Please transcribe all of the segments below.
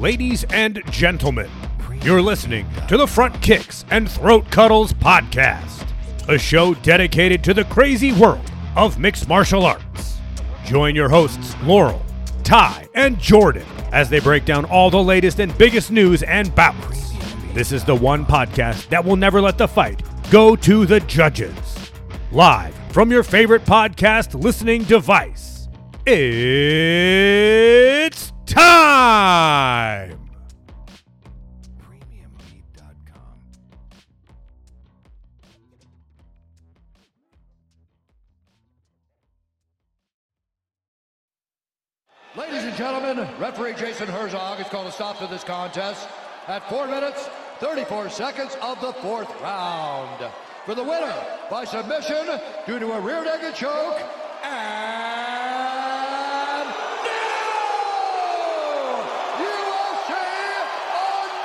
Ladies and gentlemen, you're listening to the Front Kicks and Throat Cuddles podcast, a show dedicated to the crazy world of mixed martial arts. Join your hosts Laurel, Ty, and Jordan as they break down all the latest and biggest news and bouts. This is the one podcast that will never let the fight go to the judges. Live from your favorite podcast listening device, it's time! Ladies and gentlemen, referee Jason Herzog has called a stop to this contest at 4 minutes, 34 seconds of the fourth round. For the winner, by submission, due to a rear naked choke, and new UFC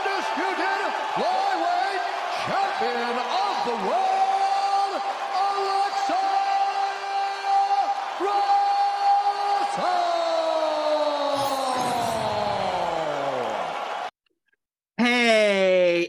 Undisputed Flyweight Champion of the World, Alexa Grasso!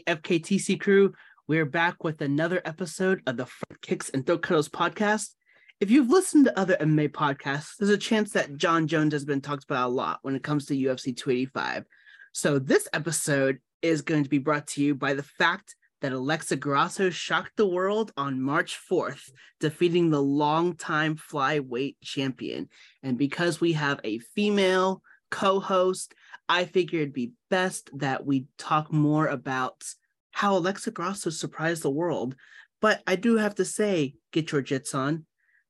FKTC crew, we're back with another episode of the Front Kicks and Throat Cuddles podcast. If you've listened to other MMA podcasts, there's a chance that Jon Jones has been talked about a lot when it comes to UFC 285. So this episode is going to be brought to you by the fact that Alexa Grasso shocked the world on March 4th, defeating the longtime flyweight champion. And because we have a female co-host, I figured it'd be best that we talk more about how Alexa Grasso surprised the world. But I do have to say, get your jits on,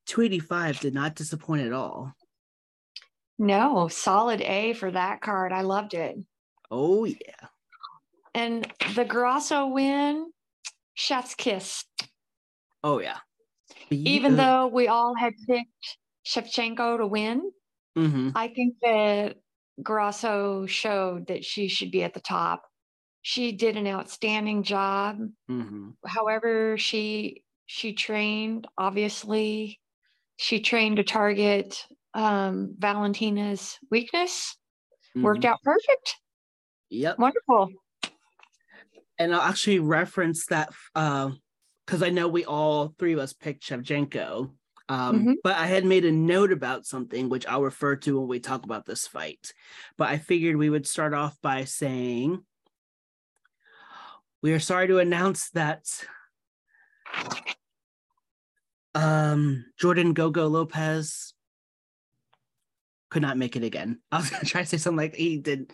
285 did not disappoint at all. No, solid A for that card. I loved it. Oh, yeah. And the Grasso win, chef's kiss. Oh, yeah. Even though we all had picked Shevchenko to win, I think that Grasso showed that she should be at the top. She did an outstanding job. However, she trained, obviously. She trained to target Valentina's weakness. Worked out perfect. Yep. Wonderful. And I'll actually reference that because I know we all, three of us, picked Shevchenko. But I had made a note about something, which I'll refer to when we talk about this fight. But I figured we would start off by saying, we are sorry to announce that Jordan Gogo Lopez could not make it again. I was going to try to say something like he did.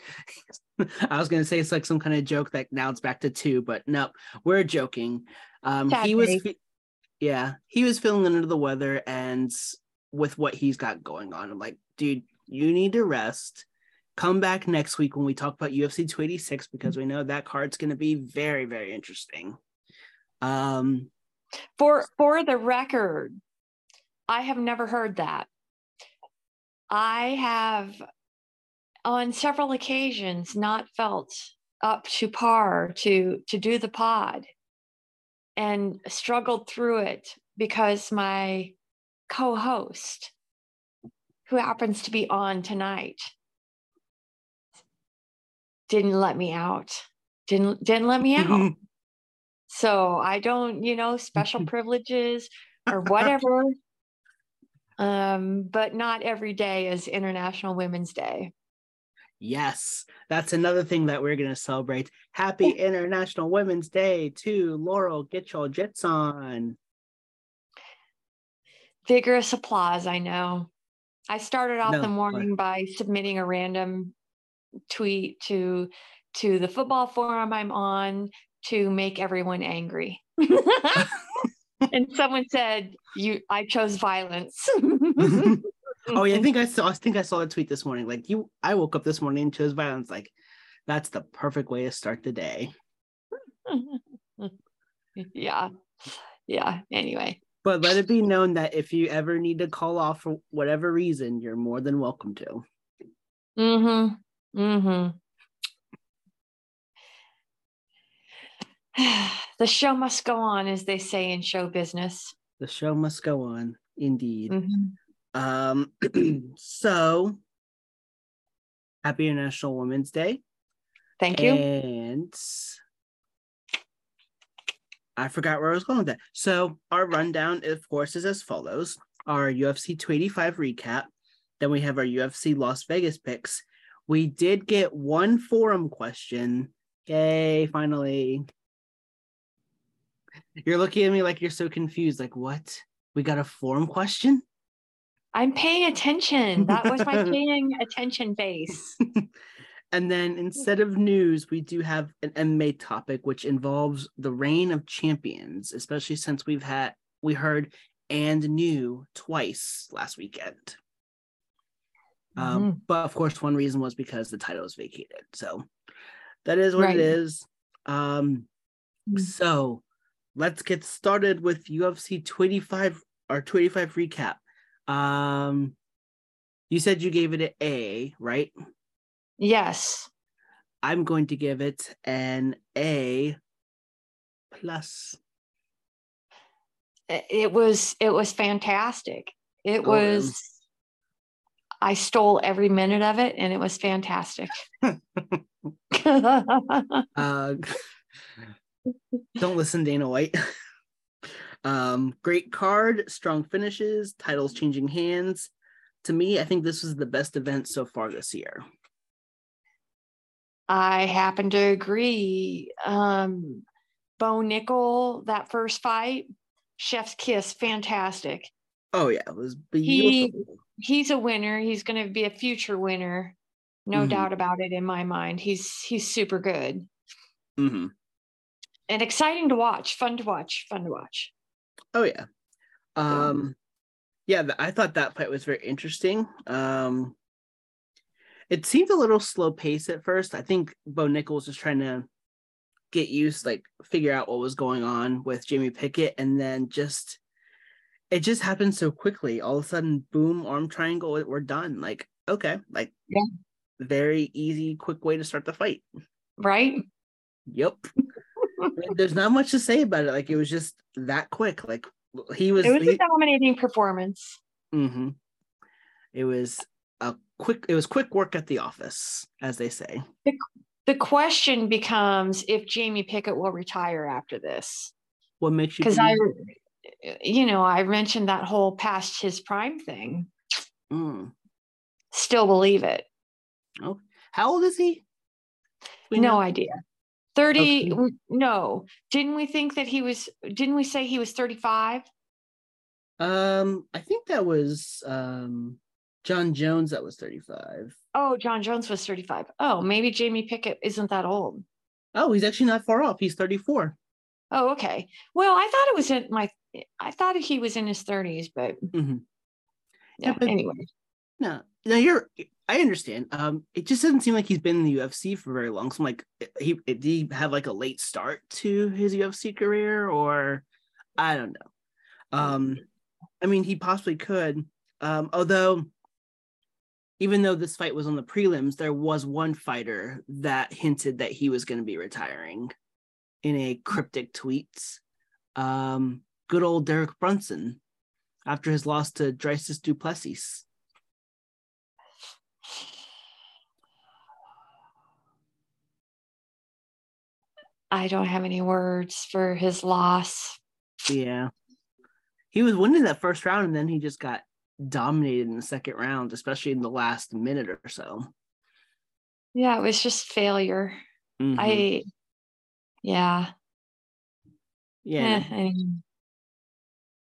I was going to say it's like some kind of joke that now it's back to two, but no, we're joking. He was... Yeah, he was feeling under the weather, and with what he's got going on, I'm like, dude, you need to rest. Come back next week when we talk about UFC 286, because we know that card's going to be very, very interesting. For the record, I have never heard that. I have, on several occasions, not felt up to par to do the pod, and struggled through it because my co-host, who happens to be on tonight, didn't let me out. Didn't let me out. So I don't, special privileges or whatever. But not every day is International Women's Day. Yes, that's another thing that we're going to celebrate. Happy International Women's Day to Laurel. Get your jits on. Vigorous applause, I know. I started off the morning by submitting a random tweet to the football forum I'm on to make everyone angry. And someone said, I chose violence. Oh yeah, I think I saw a tweet this morning. Like I woke up this morning and chose violence. Like, that's the perfect way to start the day. Yeah. Anyway, but let it be known that if you ever need to call off for whatever reason, you're more than welcome to. The show must go on, as they say in show business. The show must go on, indeed. So happy International Women's Day. Thank you. And I forgot where I was going with that. So our rundown, of course, is as follows. Our UFC 285 recap. Then we have our UFC Las Vegas picks. We did get one forum question. Yay, finally. You're looking at me like you're so confused. Like, what? We got a forum question? I'm paying attention. That was my paying attention face. And then instead of news, we do have an MMA topic, which involves the reign of champions, especially since we heard and knew twice last weekend. But of course, one reason was because the title was vacated. So that is what it is. So let's get started with UFC 285 or 285 recap. You said you gave it an A, right? Yes. I'm going to give it an A+. It was fantastic. It was, I stole every minute of it and it was fantastic. Don't listen, Dana White. Great card, strong finishes, titles changing hands. To me, I think this was the best event so far this year. I happen to agree. Bo Nickal, that first fight, chef's kiss, fantastic. Oh yeah, it was beautiful. He's a winner. He's going to be a future winner, no doubt about it. In my mind, he's super good. Mm-hmm. And exciting to watch, fun to watch. Oh yeah, yeah. I thought that fight was very interesting. It seemed a little slow paced at first. I think Bo Nickal was just trying to get used, like figure out what was going on with Jamie Pickett, and then it just happened so quickly. All of a sudden, boom, arm triangle, we're done. Like, okay, like yeah. Very easy, quick way to start the fight. Right. Yep. There's not much to say about it. Like it was just that quick. Like it was a dominating performance. Mm-hmm. It was quick work at the office, as they say. The question becomes if Jamie Pickett will retire after this. What makes you? Because I mentioned that whole past his prime thing. Still believe it. Oh, how old is he? No idea. 30. Okay. No, didn't we think that he was? Didn't we say he was 35? I think that was Jon Jones that was 35. Oh, Jon Jones was 35. Oh, maybe Jamie Pickett isn't that old. Oh, he's actually not far off. He's 34. Oh, okay. Well, I thought he was in his 30s, but but anyway. No, I understand. It just doesn't seem like he's been in the UFC for very long. So I'm like, did he have like a late start to his UFC career, or I don't know. I mean, he possibly could. Although, even though this fight was on the prelims, there was one fighter that hinted that he was going to be retiring in a cryptic tweets. Good old Derek Brunson after his loss to Dricus Du Plessis. I don't have any words for his loss. Yeah. He was winning that first round and then he just got dominated in the second round, especially in the last minute or so. Yeah, it was just failure. Mm-hmm. Yeah.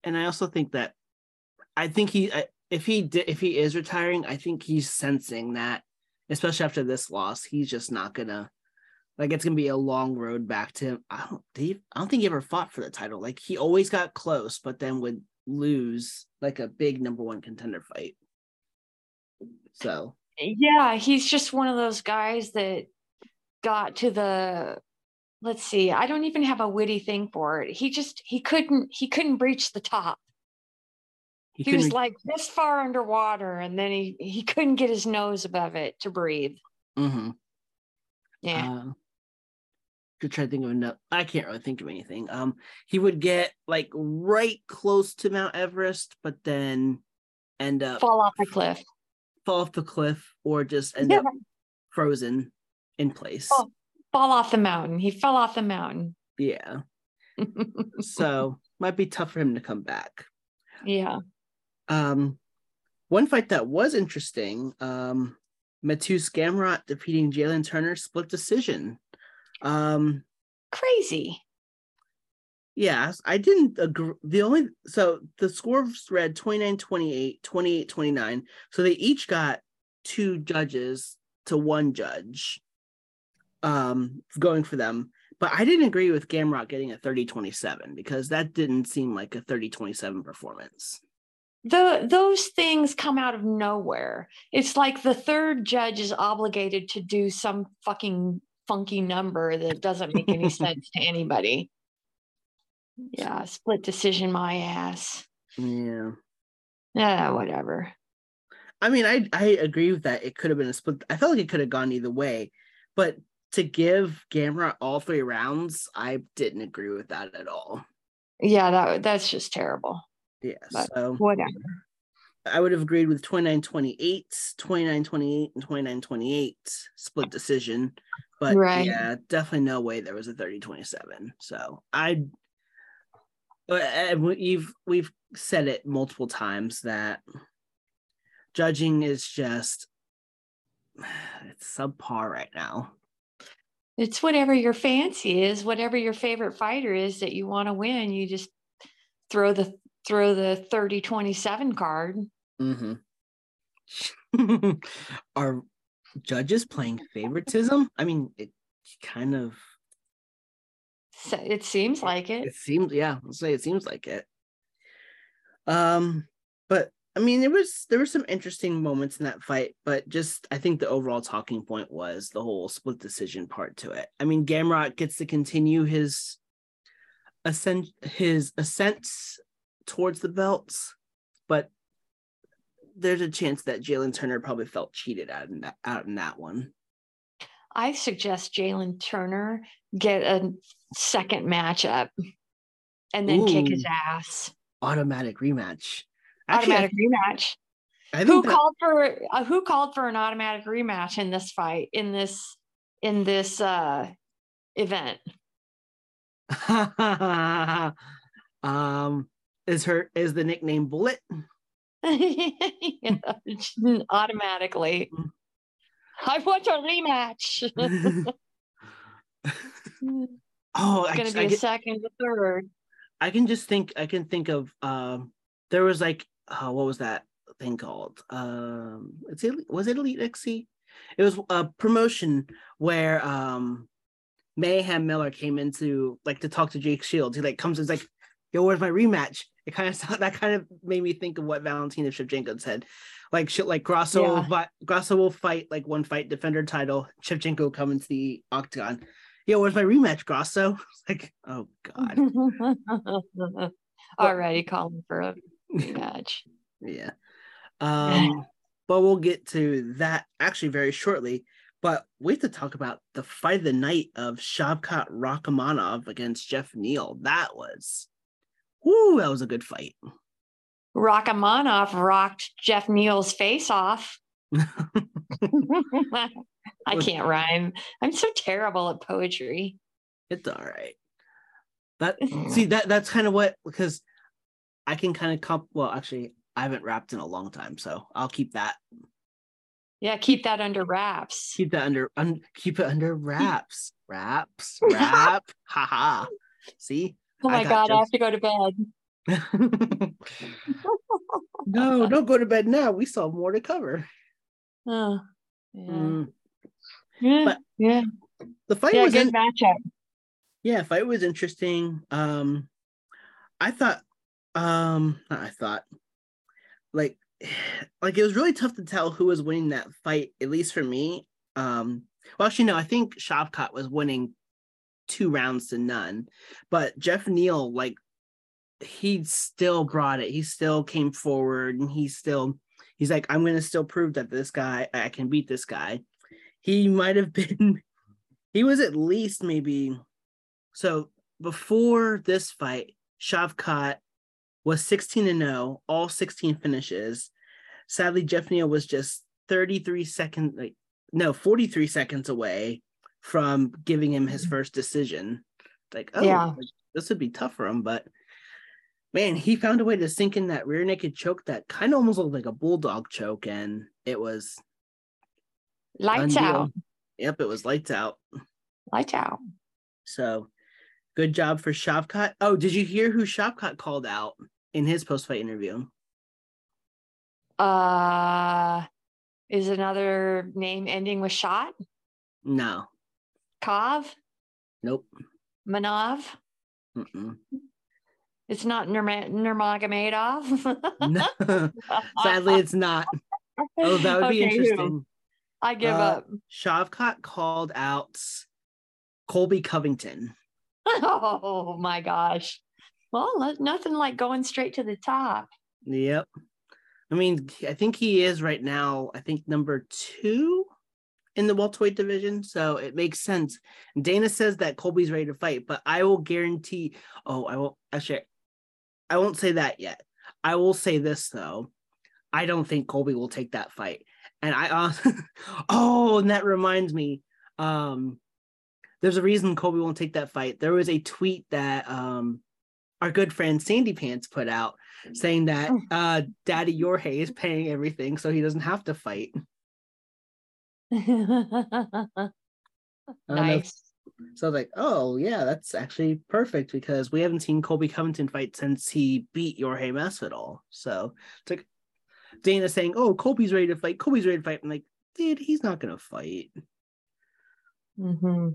And I also think that if he is retiring, I think he's sensing that, especially after this loss, he's just not gonna. Like it's gonna be a long road back to him. I don't think he ever fought for the title. Like he always got close, but then would lose like a big number one contender fight. So yeah, he's just one of those guys that got to the. Let's see. I don't even have a witty thing for it. He couldn't breach the top. He was like this far underwater, and then he couldn't get his nose above it to breathe. Mm-hmm. Yeah. Could try to think of enough. I can't really think of anything. He would get like right close to Mount Everest, but then end up fall off the cliff, or just end up frozen in place. Oh, fall off the mountain. He fell off the mountain. Yeah. So might be tough for him to come back. Yeah. One fight that was interesting, Matus Gamrot defeating Jalen Turner, split decision. Crazy. Yeah, I didn't agree. So the scores read 29-28, 28-29. So they each got two judges to one judge going for them. But I didn't agree with Gamrot getting a 30-27 because that didn't seem like a 30-27 performance. Those things come out of nowhere. It's like the third judge is obligated to do some fucking funky number that doesn't make any sense to anybody. Yeah, split decision, my ass. Yeah. Whatever. I mean, I agree with that. It could have been a split. I felt like it could have gone either way. But to give Gamrot all three rounds, I didn't agree with that at all. Yeah, that's just terrible. Yeah, but so whatever. I would have agreed with 29-28, 29-28, and 29-28 split decision. But right. Yeah, definitely no way there was a 30-27. So we've said it multiple times that judging is just, it's subpar right now. It's whatever your fancy is, whatever your favorite fighter is that you want to win. You just throw the 30-27 card. Mm-hmm. Are judges playing favoritism? I mean, it kind of. So it seems like it. It seems, yeah. I'll say it seems like it. But I mean, there were some interesting moments in that fight, but just I think the overall talking point was the whole split decision part to it. I mean, Gamrot gets to continue his ascent towards the belts, but there's a chance that Jalen Turner probably felt cheated out in that one. I suggest Jalen Turner get a second matchup and then kick his ass. Automatic rematch. Actually, automatic rematch. Who called for an automatic rematch in this fight, in this event? Is the nickname Bullet? Yeah, automatically. I want a rematch. It's going to be a second, a third. I can think of there was like what was that thing called? Was it Elite XC? It was a promotion where Mayhem Miller came into like to talk to Jake Shields. He like comes and is like, "Yo, where's my rematch?" It kind of made me think of what Valentina Shevchenko said, like shit, like Grasso. Yeah. But Grasso will fight like one fight, defender title. Shevchenko coming to the octagon. Yo, where's my rematch, Grasso? It's like, oh god. Already calling for a rematch. Yeah, but we'll get to that actually very shortly. But we have to talk about the fight of the night of Shavkat Rakhmonov against Jeff Neal. That was a good fight. Rakhmonov rocked Jeff Neal's face off. I can't rhyme. I'm so terrible at poetry. It's all right. That's kind of what, because I can kind of actually I haven't rapped in a long time, so I'll keep that. Yeah, keep that under wraps. Keep it under wraps. Wrap. Haha. See? Oh my God, I have to go to bed. No, don't go to bed now. We still have more to cover. Oh, yeah. Yeah. The fight was a good matchup. Yeah, fight was interesting. I thought it was really tough to tell who was winning that fight, at least for me. Well, actually, no, I think Shavkat was winning 2-0, but Jeff Neal, like, he still brought it. He still came forward, and he's like, I'm going to still prove that this guy, I can beat this guy. He was at least maybe, so before this fight, Shavkat was 16-0, all 16 finishes. Sadly, Jeff Neal was just 43 seconds, 43 seconds away from giving him his first decision. Like, oh, yeah, this would be tough for him, but man, he found a way to sink in that rear naked choke that kind of almost looked like a bulldog choke, and it was lights out. Yep, it was lights out. Lights out. So good job for Shavkat. Oh, did you hear who Shavkat called out in his post-fight interview? Is another name ending with shot? No. Kov? Nope. Manov? Mm-mm. It's not Nurmagomedov? No. Sadly, it's not. Oh, that would be interesting. I give up. Shavkat called out Colby Covington. Oh, my gosh. Well, nothing like going straight to the top. Yep. I mean, I think he is right now, I think, number 2 in the welterweight division. So it makes sense. Dana says that Colby's ready to fight, but I will guarantee. Oh, I will. Actually, I won't say that yet. I will say this, though. I don't think Colby will take that fight. And oh, and that reminds me. There's a reason Colby won't take that fight. There was a tweet that our good friend Sandy Pants put out saying that Daddy Jorge is paying everything so he doesn't have to fight. Nice. So I was like, oh, yeah, that's actually perfect because we haven't seen Colby Covington fight since he beat Jorge Masvidal. So it's like Dana saying, oh, Colby's ready to fight. Colby's ready to fight. I'm like, dude, he's not going to fight. Mm-hmm.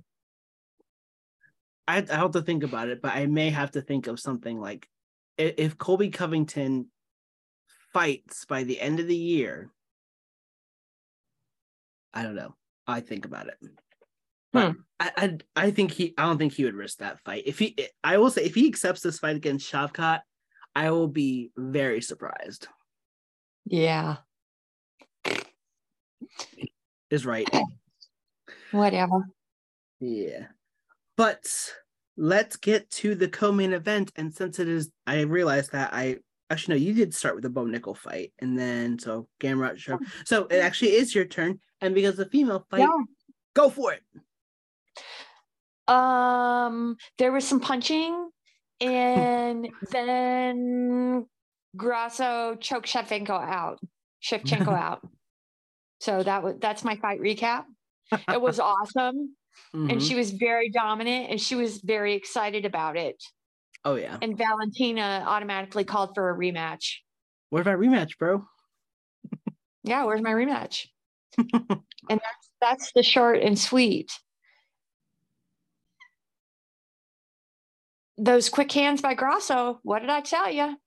I have to think about it, but I may have to think of something like if Colby Covington fights by the end of the year, I don't know. I think about it. But I don't think he would risk that fight. I will say if he accepts this fight against Shavkat, I will be very surprised. Yeah. Is right. Whatever. Yeah. But let's get to the co-main event. And since it is, I realized that you did start with the Bo Nickal fight. And then, so Gamrot, sure. So it actually is your turn. And because the female fight, Go for it. There was some punching. And then Grasso choked Shevchenko out. So that's my fight recap. It was awesome. Mm-hmm. And she was very dominant and she was very excited about it. Oh, yeah. And Valentina automatically called for a rematch. Where's my rematch, bro? Yeah, where's my rematch? And that's the short and sweet. Those quick hands by Grasso, what did I tell you?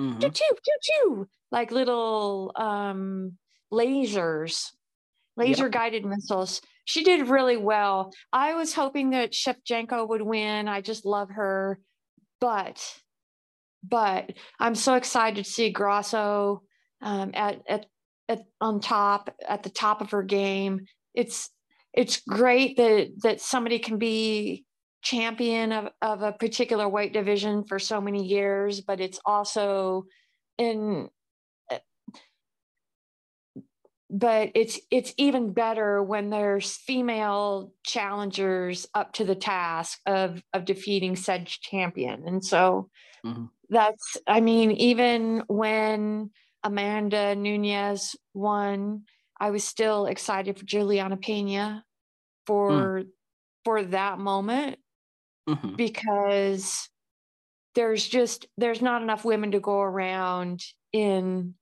Mm-hmm. Choo choo choo choo, like little laser guided missiles. She did really well. I was hoping that Shevchenko would win. I just love her. But I'm so excited to see Grasso at the top of her game. It's great that somebody can be champion of a particular weight division for so many years, but it's also it's even better when there's female challengers up to the task of defeating said champion. And so even when Amanda Nunes won, I was still excited for Juliana Pena for that moment, because there's not enough women to go around in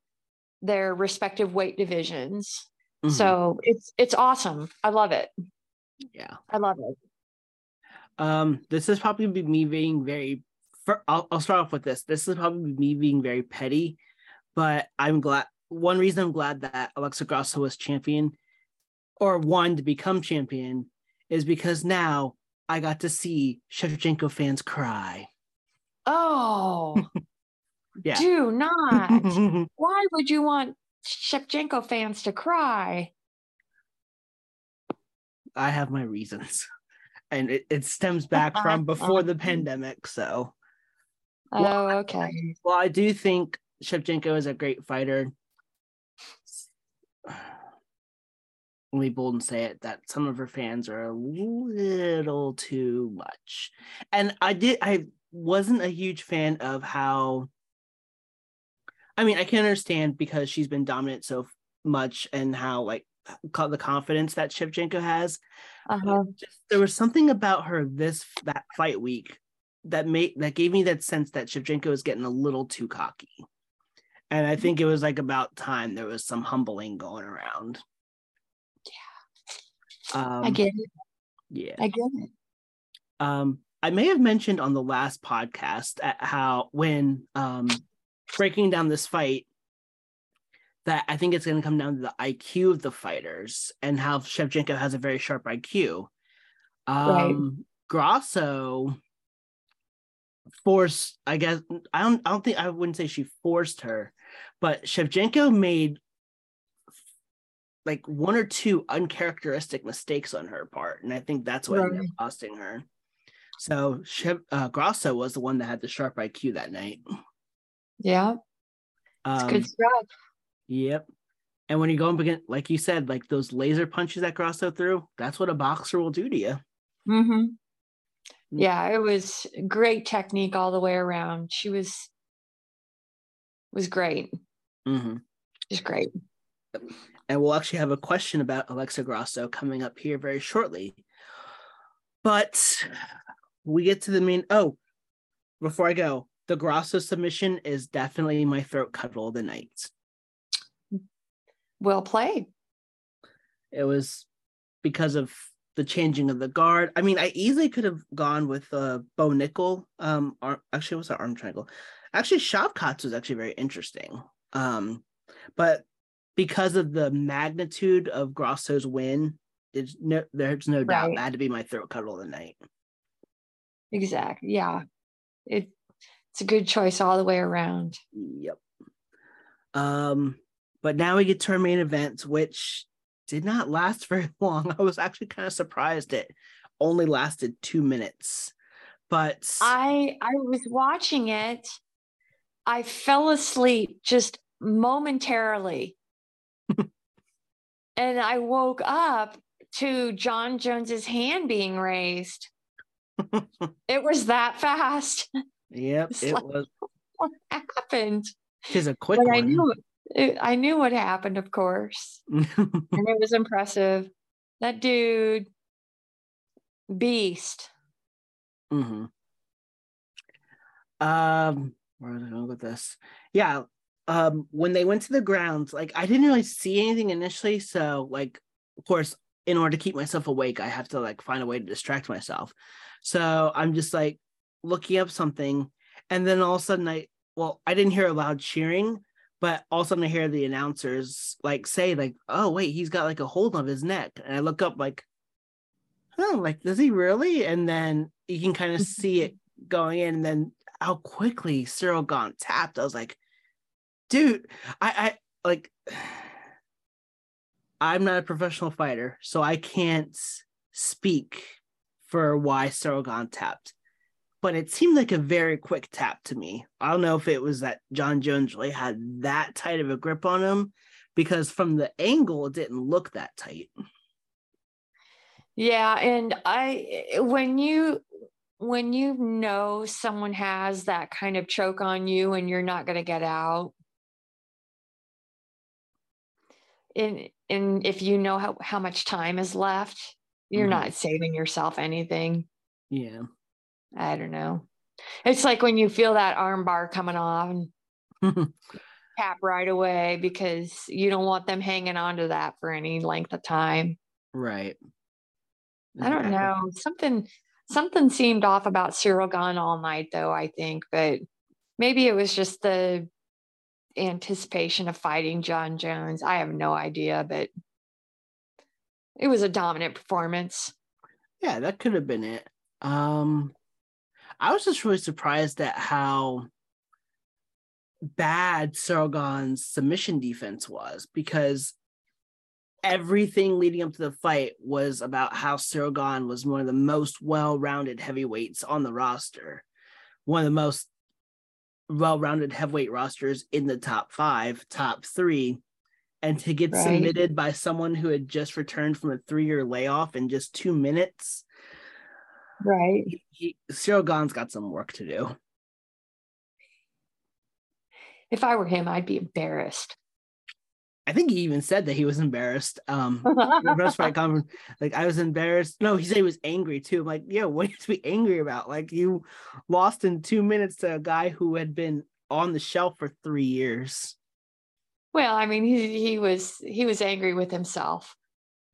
their respective weight divisions. Mm-hmm. So it's awesome. I love it. Yeah, I love it. This is probably me being very, I'll start off with this. This is probably me being very petty, but I'm glad. One reason I'm glad that Alexa Grasso was champion or wanted to become champion is because now I got to see Shevchenko fans cry. Oh, yeah. Do not. Why would you want Shevchenko fans to cry? I have my reasons. And it stems back from before the pandemic. So, okay. Well, I do think Shevchenko is a great fighter. I'll be bold and say it, that some of her fans are a little too much. And I wasn't a huge fan of how, I mean, I can understand because she's been dominant so much and how like the confidence that Shevchenko has. There was something about her that fight week that gave me that sense that Shevchenko was getting a little too cocky. And I think it was like about time there was some humbling going around. Yeah. I get it. Yeah. I get it. I may have mentioned on the last podcast at how when breaking down this fight that I think it's going to come down to the IQ of the fighters and how Shevchenko has a very sharp IQ. Right. Grasso forced, I guess, I wouldn't say she forced her, but Shevchenko made like one or two uncharacteristic mistakes on her part. And I think that's what ended up costing her. So Grasso was the one that had the sharp IQ that night. Yeah. It's good stuff. Yep. And when you go up against, like you said, like those laser punches that Grasso threw, that's what a boxer will do to you. Mm-hmm. Yeah, it was great technique all the way around. She was great. Mm-hmm. Just great. And we'll actually have a question about Alexa Grasso coming up here very shortly. But we get to the main. Oh, before I go, the Grasso submission is definitely my throat cuddle of the night. Well played. It was because of the changing of the guard. I mean, I easily could have gone with Bo Nickal. Actually, what's that arm triangle? Actually, Shavkat's was actually very interesting. But because of the magnitude of Grasso's win, there's no doubt that had to be my throat cuddle of the night. Exactly. Yeah. It's a good choice all the way around. Yep. But now we get to our main event, which did not last very long. I was actually kind of surprised it only lasted 2 minutes. But I was watching it. I fell asleep just momentarily. And I woke up to Jon Jones's hand being raised. It was that fast. Yep, it like, was. What happened? It's a quick one. I knew what happened, of course. And it was impressive. That dude, beast. Mm-hmm. Where was I going with this? Yeah. When they went to the ground, like I didn't really see anything initially. So, like, of course, in order to keep myself awake, I have to like find a way to distract myself. So I'm just like looking up something, and then all of a sudden I didn't hear a loud cheering. But all of a sudden I hear the announcers like say like, oh, wait, he's got like a hold on his neck. And I look up like, oh, like, does he really? And then you can kind of see it going in. And then how quickly Ciryl Gane tapped. I was like, dude, I'm not a professional fighter, so I can't speak for why Ciryl Gane tapped. But it seemed like a very quick tap to me. I don't know if it was that Jon Jones really had that tight of a grip on him, because from the angle, it didn't look that tight. Yeah, and when you know someone has that kind of choke on you and you're not going to get out, and if you know how much time is left, you're not saving yourself anything. Yeah. I don't know. It's like when you feel that arm bar coming on, tap right away because you don't want them hanging on to that for any length of time. Right. I don't know. Something seemed off about Ciryl Gane all night though, I think, but maybe it was just the anticipation of fighting Jon Jones. I have no idea, but it was a dominant performance. Yeah, that could have been it. I was just really surprised at how bad Ciryl Gane's submission defense was, because everything leading up to the fight was about how Ciryl Gane was one of the most well-rounded heavyweights on the roster, one of the most well-rounded heavyweight rosters in the top 5, top 3, and to get submitted by someone who had just returned from a 3-year layoff in just 2 minutes. Right. Ciryl Gane's got some work to do. If I were him, I'd be embarrassed. I think he even said that he was embarrassed. Like, I was embarrassed. No, he said he was angry too. I'm like, yeah, what do you have to be angry about? Like, you lost in 2 minutes to a guy who had been on the shelf for 3 years. Well, I mean, he was angry with himself.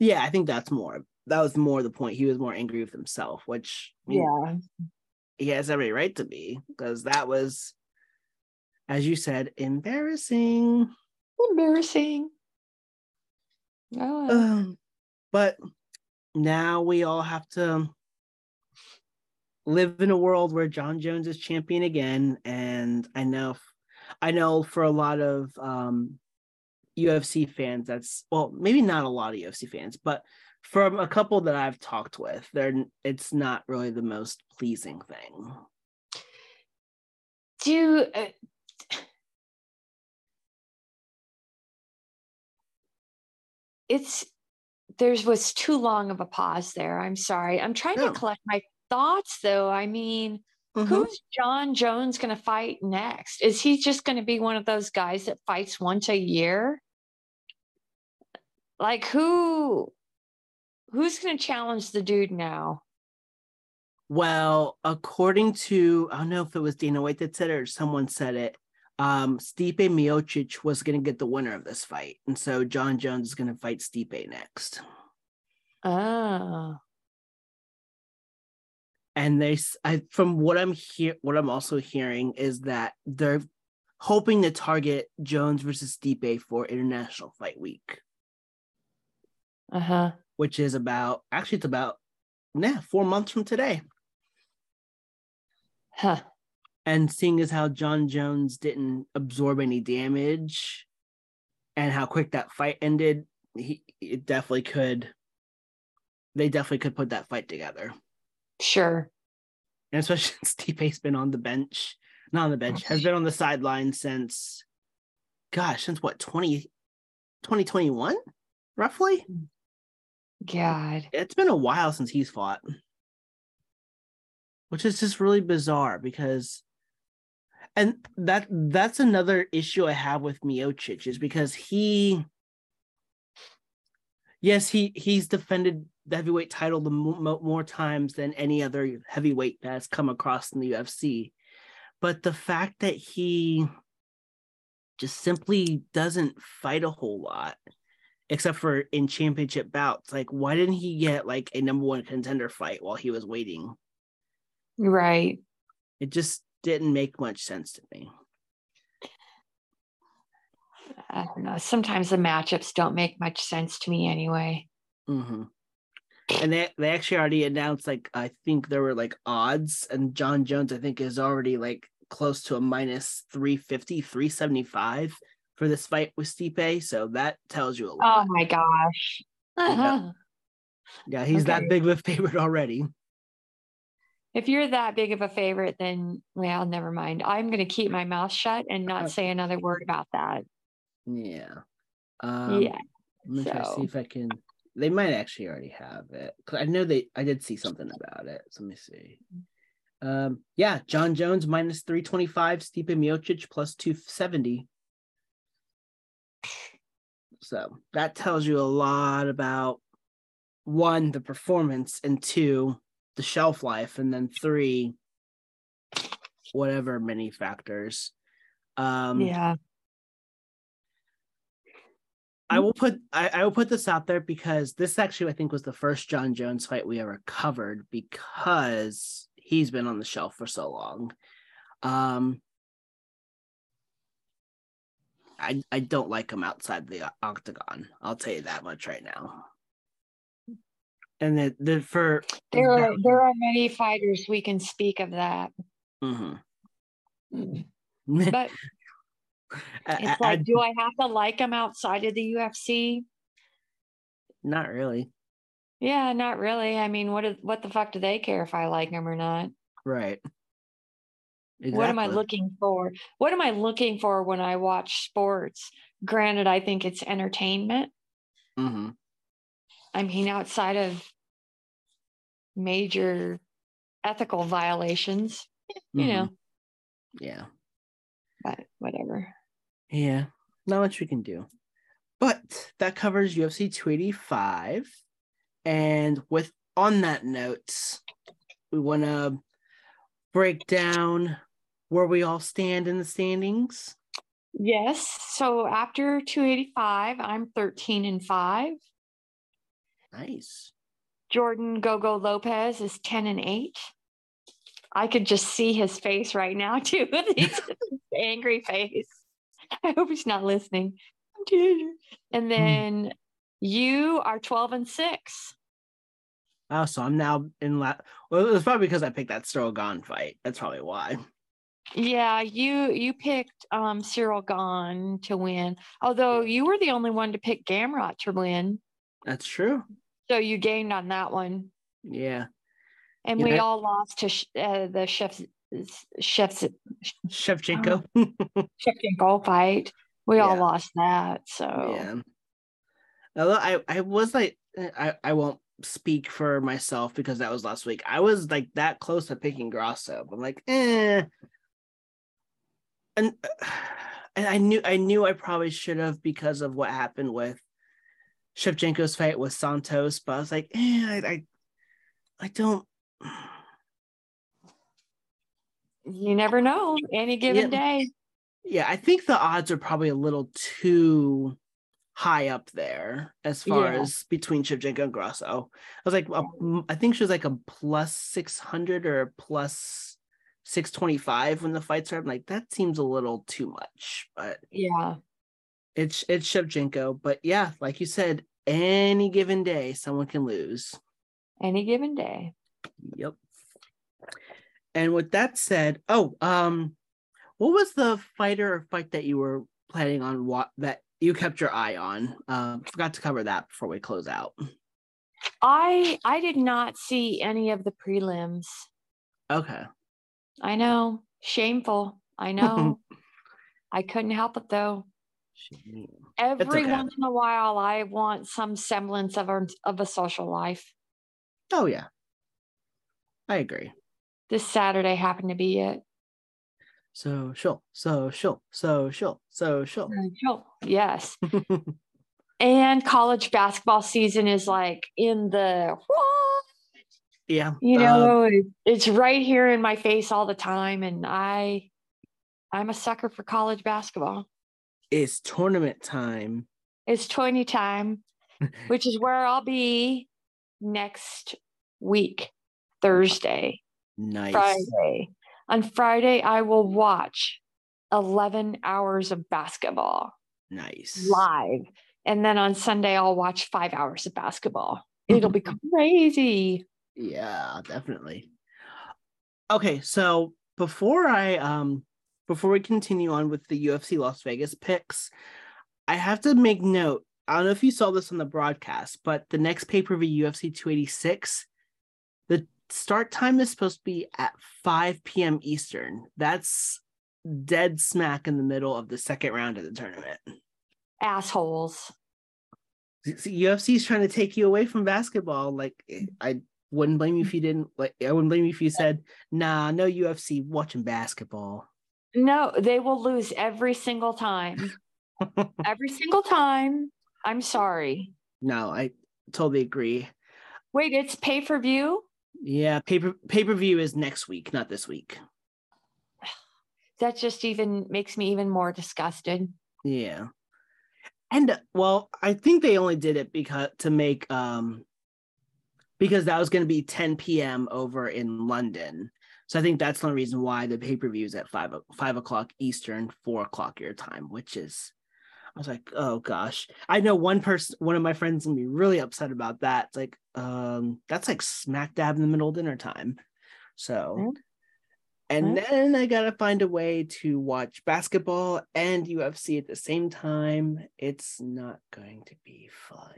Yeah, I think that was more the point. He was more angry with himself, which he has every right to be, because that was, as you said, embarrassing. Embarrassing. But now we all have to live in a world where Jon Jones is champion again, and I know for a lot of UFC fans, that's, well, maybe not a lot of UFC fans, but from a couple that I've talked with, it's not really the most pleasing thing. There was too long of a pause there. I'm sorry. I'm trying to collect my thoughts, though. I mean, who's Jon Jones going to fight next? Is he just going to be one of those guys that fights once a year? Like, who's going to challenge the dude now? Well, according to, I don't know if it was Dana White that said it or someone said it, Stipe Miocic was going to get the winner of this fight, and so Jon Jones is going to fight Stipe next. Oh, and from what I'm also hearing is that they're hoping to target Jones versus Stipe for International Fight Week. Which is about 4 months from today. And seeing as how Jon Jones didn't absorb any damage and how quick that fight ended, they definitely could put that fight together. Sure. And especially since Stipe's been has been on the sideline since 2021, roughly? God. It's been a while since he's fought. Which is just really bizarre, because... And that's another issue I have with Miocic, is because he's defended the heavyweight title more times than any other heavyweight that has come across in the UFC. But the fact that he just simply doesn't fight a whole lot, except for in championship bouts, like, why didn't he get, like, a number one contender fight while he was waiting? Right. It just didn't make much sense to me. I don't know. Sometimes the matchups don't make much sense to me anyway. Mm-hmm. And they actually already announced, like, I think there were, like, odds, and Jon Jones, I think, is already, like, close to a minus 350, 375 for this fight with Stipe. So that tells you a lot. Oh my gosh. Yeah, he's that big of a favorite already. If you're that big of a favorite, then, well, never mind. I'm going to keep my mouth shut and not say another word about that. Yeah. Let me try to see if I can. They might actually already have it. I know I did see something about it. So let me see. Jon Jones minus 325, Stipe Miocic plus 270. So that tells you a lot about, one, the performance, and two, the shelf life, and then three, whatever many factors. I will put this out there, because this actually, I think, was the first Jon Jones fight we ever covered, because he's been on the shelf for so long. I don't like him outside the octagon. I'll tell you that much right now. And there are many fighters we can speak of that. Mm-hmm. But it's like, do I have to like him outside of the UFC? Not really. Yeah, not really. I mean, what the fuck do they care if I like him or not? Right. Exactly. What am I looking for? What am I looking for when I watch sports? Granted, I think it's entertainment. Mm-hmm. I mean, outside of major ethical violations, you know. Yeah. But whatever. Yeah. Not much we can do. But that covers UFC 285. And with on that note, we want to break down where we all stand in the standings. Yes. So after 285, I'm 13-5. Nice. Jordan Gogo Lopez is 10-8. I could just see his face right now too. His angry face. I hope he's not listening. And then you are 12-6. Oh, so I'm now in well, it was probably because I picked that Ciryl Gane fight. That's probably why. Yeah, you picked Ciryl Gane to win. Although you were the only one to pick Gamrot to win. That's true. So you gained on that one. Yeah. And you all lost to the Shevchenko. Shevchenko fight. We all lost that. So yeah. Although I was like, I won't speak for myself because that was last week. I was like that close to picking Grasso. I'm like, and I knew I probably should have because of what happened with Shevchenko's fight with Santos, but I was like, I don't. You never know any given day. Yeah, I think the odds are probably a little too high up there as far as between Shevchenko and Grasso. I was like, I think she was like a plus 600 or a plus 625 when the fight started. I'm like, that seems a little too much, but yeah. It's Shevchenko, but yeah, like you said, any given day, someone can lose. Any given day. Yep. And with that said, what was the fight that you were planning on that you kept your eye on? Forgot to cover that before we close out. I did not see any of the prelims. Okay. I know, shameful. I know. I couldn't help it though. Every once in a while, I want some semblance of a social life. Oh yeah, I agree. This Saturday happened to be it. Social. Yes. And college basketball season is like in the what? Yeah. You know, it's right here in my face all the time, and I'm a sucker for college basketball. It's tournament time. It's tourney time, which is where I'll be next week, Thursday. Nice. Friday. On Friday, I will watch 11 hours of basketball. Nice. Live. And then on Sunday, I'll watch 5 hours of basketball. It'll be crazy. Yeah, definitely. Okay, so before we continue on with the UFC Las Vegas picks, I have to make note. I don't know if you saw this on the broadcast, but the next pay-per-view, UFC 286, the start time is supposed to be at 5 p.m. Eastern. That's dead smack in the middle of the second round of the tournament. Assholes. So UFC's trying to take you away from basketball. Like, I wouldn't blame you if you didn't. Like, I wouldn't blame you if you said, nah, no UFC, watching basketball. No, they will lose every single time. Every single time. I'm sorry. No, I totally agree. Wait, it's pay-per-view? Yeah, pay-per-view is next week, not this week. That just even makes me even more disgusted. Yeah. And well, I think they only did it because that was going to be 10 p.m. over in London. So I think that's the only reason why the pay-per-view is at 5 o'clock Eastern, 4 o'clock your time, which is, I was like, oh gosh. I know one of my friends will be really upset about that. It's like, that's like smack dab in the middle of dinner time. So, then I got to find a way to watch basketball and UFC at the same time. It's not going to be fun.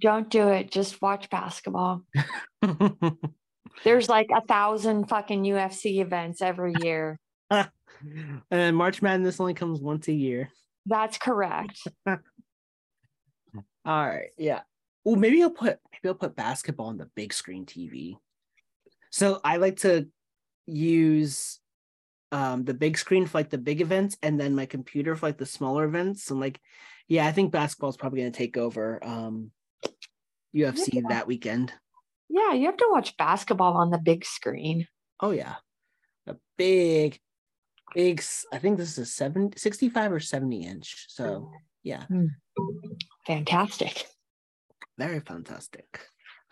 Don't do it. Just watch basketball. There's like 1,000 fucking UFC events every year. And March Madness only comes once a year. That's correct. All right. Yeah. Well, maybe I'll put basketball on the big screen TV. So I like to use the big screen for like the big events, and then my computer for like the smaller events. And like, yeah, I think basketball is probably going to take over UFC that weekend. Yeah, you have to watch basketball on the big screen. Oh yeah, a big. I think this is a 65 or 70 inch. So yeah, fantastic. Very fantastic.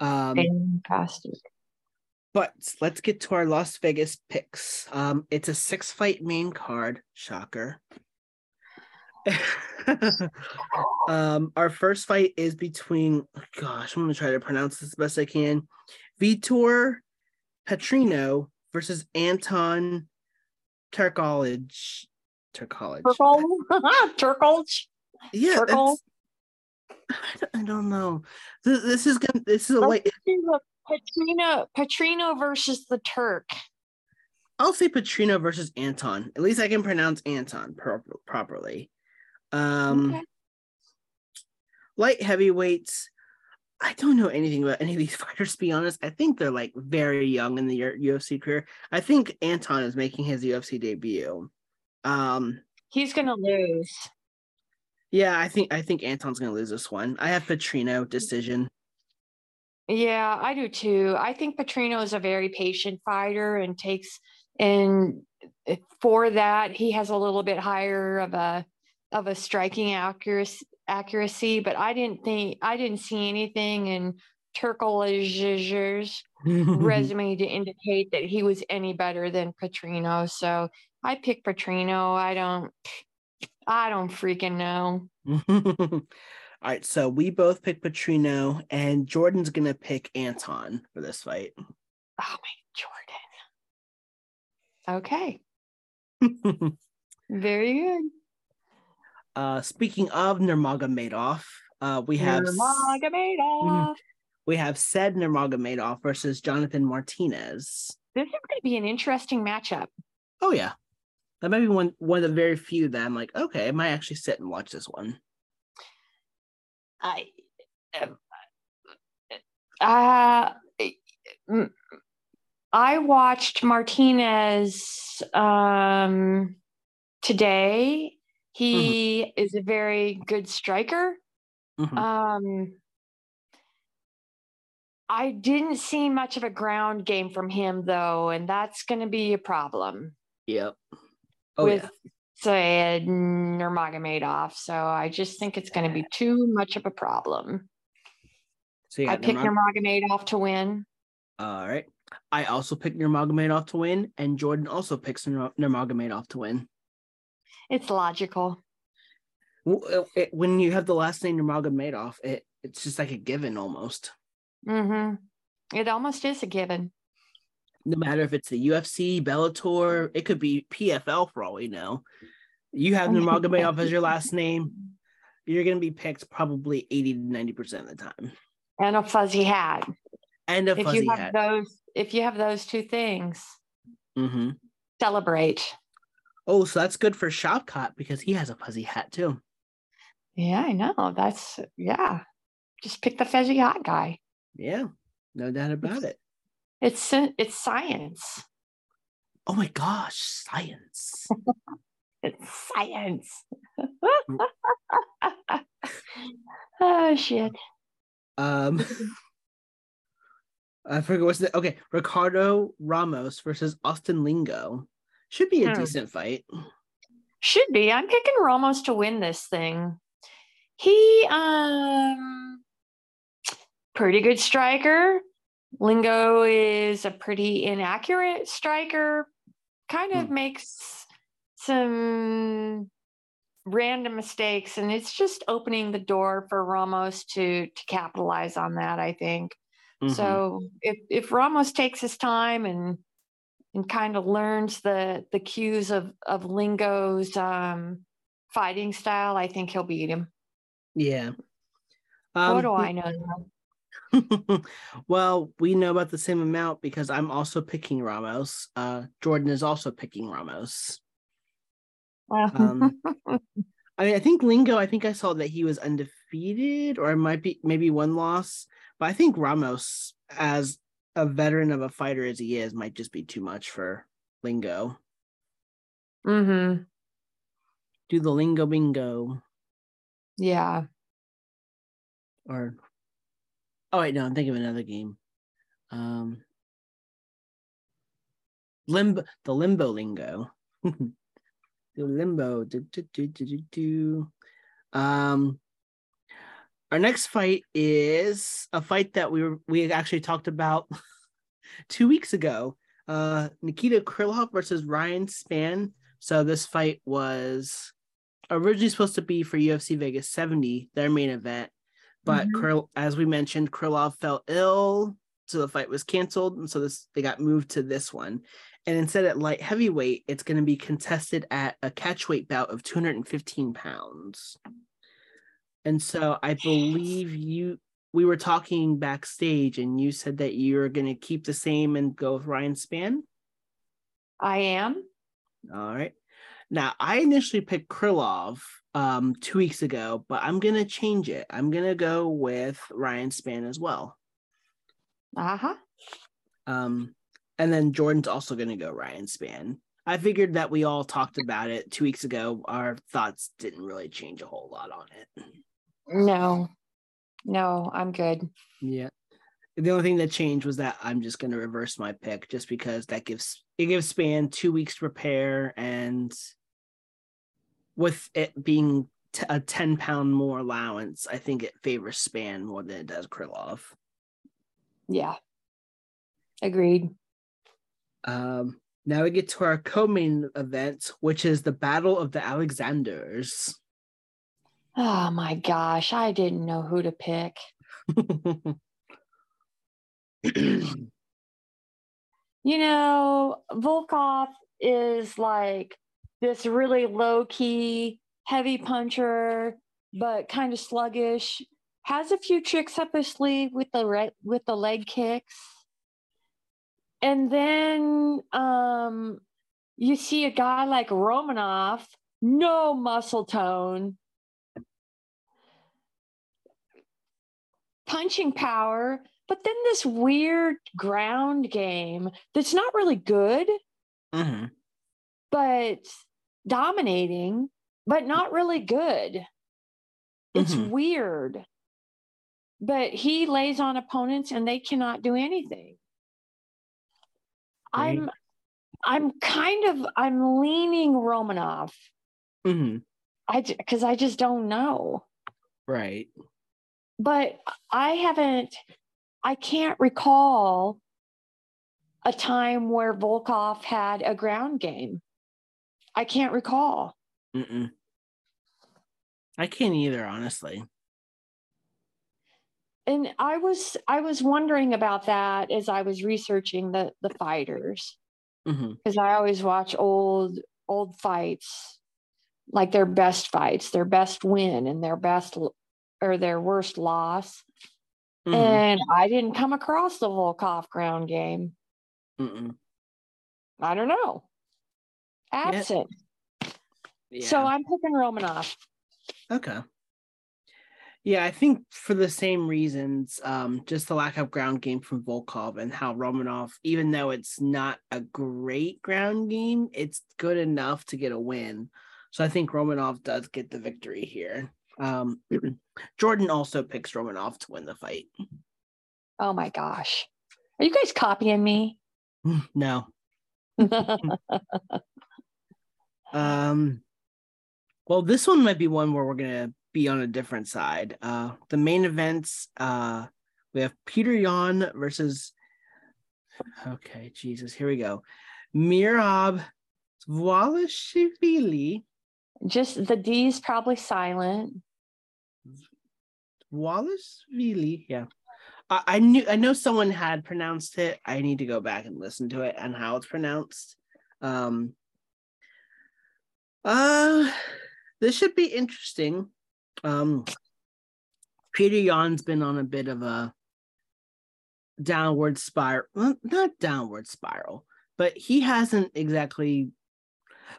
Fantastic. But let's get to our Las Vegas picks. It's a 6-fight main card. Shocker. Our first fight is between, I'm going to try to pronounce this the best I can, Vitor Petrino versus Anton Turkolage. Turkolage? Yeah. I don't know. This is a light. Petrino versus the Turk. I'll say Petrino versus Anton. At least I can pronounce Anton properly. Okay. Light heavyweights. I don't know anything about any of these fighters, to be honest. I think they're like very young in the UFC career. I think Anton is making his UFC debut. He's gonna lose. Yeah, I think Anton's gonna lose this one. I have Petrino decision. Yeah, I do too. I think Petrino is a very patient fighter and for that he has a little bit higher of a striking accuracy, but I didn't see anything in Turkolage's resume to indicate that he was any better than Petrino. So I pick Petrino. I don't freaking know. All right, so we both pick Petrino, and Jordan's going to pick Anton for this fight. Oh, my Jordan. Okay. Very good. Speaking of Nurmagomedov, we have Said Nurmagomedov versus Jonathan Martinez. This is going to be an interesting matchup. Oh, yeah. That might be one of the very few that I'm like, okay, I might actually sit and watch this one. I watched Martinez today. He is a very good striker. I didn't see much of a ground game from him, though, and that's going to be a problem. Yep. Said Nurmagomedov. So I just think it's going to be too much of a problem. So I pick Nurmagomedov to win. All right. I also pick Nurmagomedov to win, and Jordan also picks Nurmagomedov to win. It's logical. When you have the last name Nurmagomedov, it's just like a given almost. It almost is a given. No matter if it's the UFC, Bellator, it could be PFL for all we know. You have Nurmagomedov as your last name, you're going to be picked probably 80 to 90% of the time. And a fuzzy hat. If you have those two things, celebrate. Oh, so that's good for Shavkat because he has a fuzzy hat too. Yeah, I know. Just pick the fuzzy hat guy. Yeah, no doubt about it. It's science. Oh my gosh, science. It's science. Oh shit. I forget what's the okay. Ricardo Ramos versus Austin Lingo. Should be a decent fight. Should be. I'm picking Ramos to win this thing. He pretty good striker. Lingo is a pretty inaccurate striker, kind of makes some random mistakes, and it's just opening the door for Ramos to capitalize on that, I think. So if Ramos takes his time and kind of learns the cues of Lingo's fighting style, I think he'll beat him. Yeah. What do I know? Well, we know about the same amount because I'm also picking Ramos. Jordan is also picking Ramos. Wow. I mean, I think Lingo, I think I saw that he was undefeated, or it might be maybe one loss. But I think Ramos, as a veteran of a fighter as he is, might just be too much for Lingo. Mm-hmm. Do the Lingo bingo. Yeah. Or, oh wait, no, I'm thinking of another game. Limbo, the Limbo Lingo. The Limbo. Our next fight is a fight that we actually talked about 2 weeks ago. Nikita Krylov versus Ryan Spann. So this fight was originally supposed to be for UFC Vegas 70, their main event. But as we mentioned, Krylov fell ill, so the fight was canceled, and so they got moved to this one. And instead, at light heavyweight, it's going to be contested at a catchweight bout of 215 pounds. And so I believe we were talking backstage, and you said that you're going to keep the same and go with Ryan Spann? I am. All right. Now, I initially picked Krylov 2 weeks ago, but I'm going to change it. I'm going to go with Ryan Spann as well. Uh-huh. And then Jordan's also going to go Ryan Spann. I figured that we all talked about it 2 weeks ago. Our thoughts didn't really change a whole lot on it. No, I'm good. Yeah. The only thing that changed was that I'm just going to reverse my pick just because that gives Spann 2 weeks to prepare, and with it being a 10-pound more allowance, I think it favors Spann more than it does Krylov. Yeah. Agreed. Now we get to our co-main event, which is the Battle of the Alexanders. Oh my gosh, I didn't know who to pick. You know, Volkov is like this really low-key, heavy puncher, but kind of sluggish. Has a few tricks up his sleeve with the leg kicks. And then you see a guy like Romanov, no muscle tone, punching power. But then this weird ground game that's not really good, but dominating, but not really good. It's weird. But he lays on opponents and they cannot do anything. Right. I'm leaning Romanov. Mm-hmm. Because I just don't know. Right. But I can't recall a time where Volkov had a ground game. I can't recall. Mm-mm. I can't either, honestly. And I was wondering about that as I was researching the fighters, because I always watch old fights, like their best fights, their best win, and their best or their worst loss. And I didn't come across the Volkov ground game. I don't know. Absent. Yeah. So I'm picking Romanov. Okay. Yeah, I think for the same reasons, just the lack of ground game from Volkov, and how Romanov, even though it's not a great ground game, it's good enough to get a win. So I think Romanov does get the victory here. Jordan also picks Romanov to win the fight. Oh my gosh. Are you guys copying me? No. Well, this one might be one where we're going to be on a different side. The main events, we have Peter Yan versus, okay, Jesus, here we go. Mirab Zvalishvili. Just the D is probably silent. Wallace really, yeah. I know someone had pronounced it. I need to go back and listen to it and how it's pronounced. This should be interesting. Peter Yan's been on a bit of a downward spiral, well, not downward spiral, but he hasn't exactly,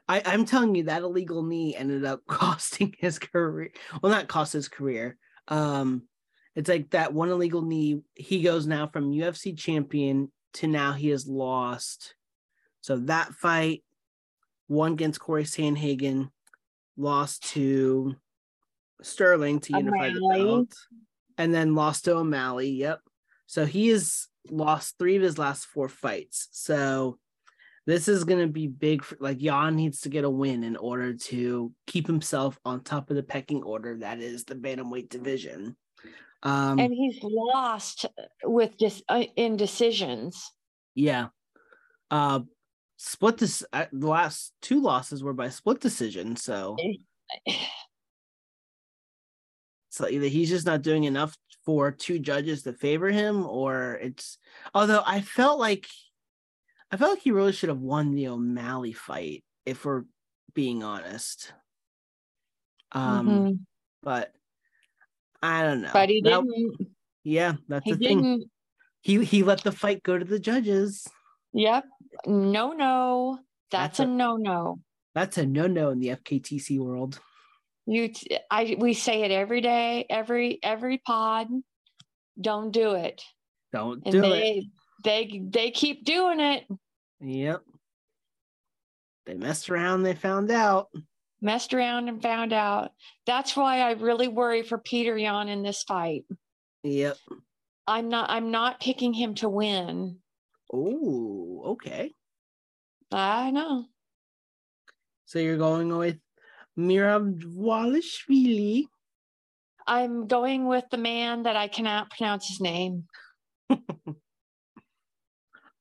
I'm telling you, that illegal knee ended up costing his career. Well, not cost his career. It's like that one illegal knee, he goes now from UFC champion to now he has lost. So that fight, one against Corey Sandhagen, lost to Sterling to unify the belt, and then lost to O'Malley. Yep. So he has lost 3 of his last 4 fights. So this is going to be big for, like, Jan needs to get a win in order to keep himself on top of the pecking order. That is the bantamweight division. And he's lost with just indecisions. Yeah. Split this. The last 2 losses were by split decision. So so either he's just not doing enough for 2 judges to favor him, or it's, although I felt like he really should have won the O'Malley fight, if we're being honest. But I don't know. But he didn't. Yeah, that's the thing. He let the fight go to the judges. Yep. No. That's a no-no. That's a no-no in the FKTC world. We say it every day, every pod. Don't do it. Don't do it. They keep doing it. Yep. They messed around. They found out. Messed around and found out. That's why I really worry for Peter Yan in this fight. Yep. I'm not picking him to win. Oh, okay. I know. So you're going with Mirab Dvalishvili. I'm going with the man that I cannot pronounce his name. It's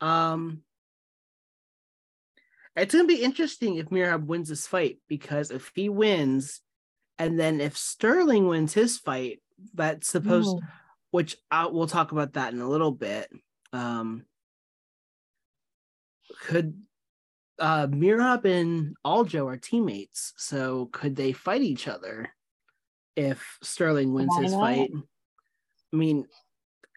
going to be interesting if Mirab wins this fight, because if he wins, and then if Sterling wins his fight, that's supposed, which we'll talk about that in a little bit. Could Mirab and Aljo are teammates, so could they fight each other if Sterling wins his fight? I mean,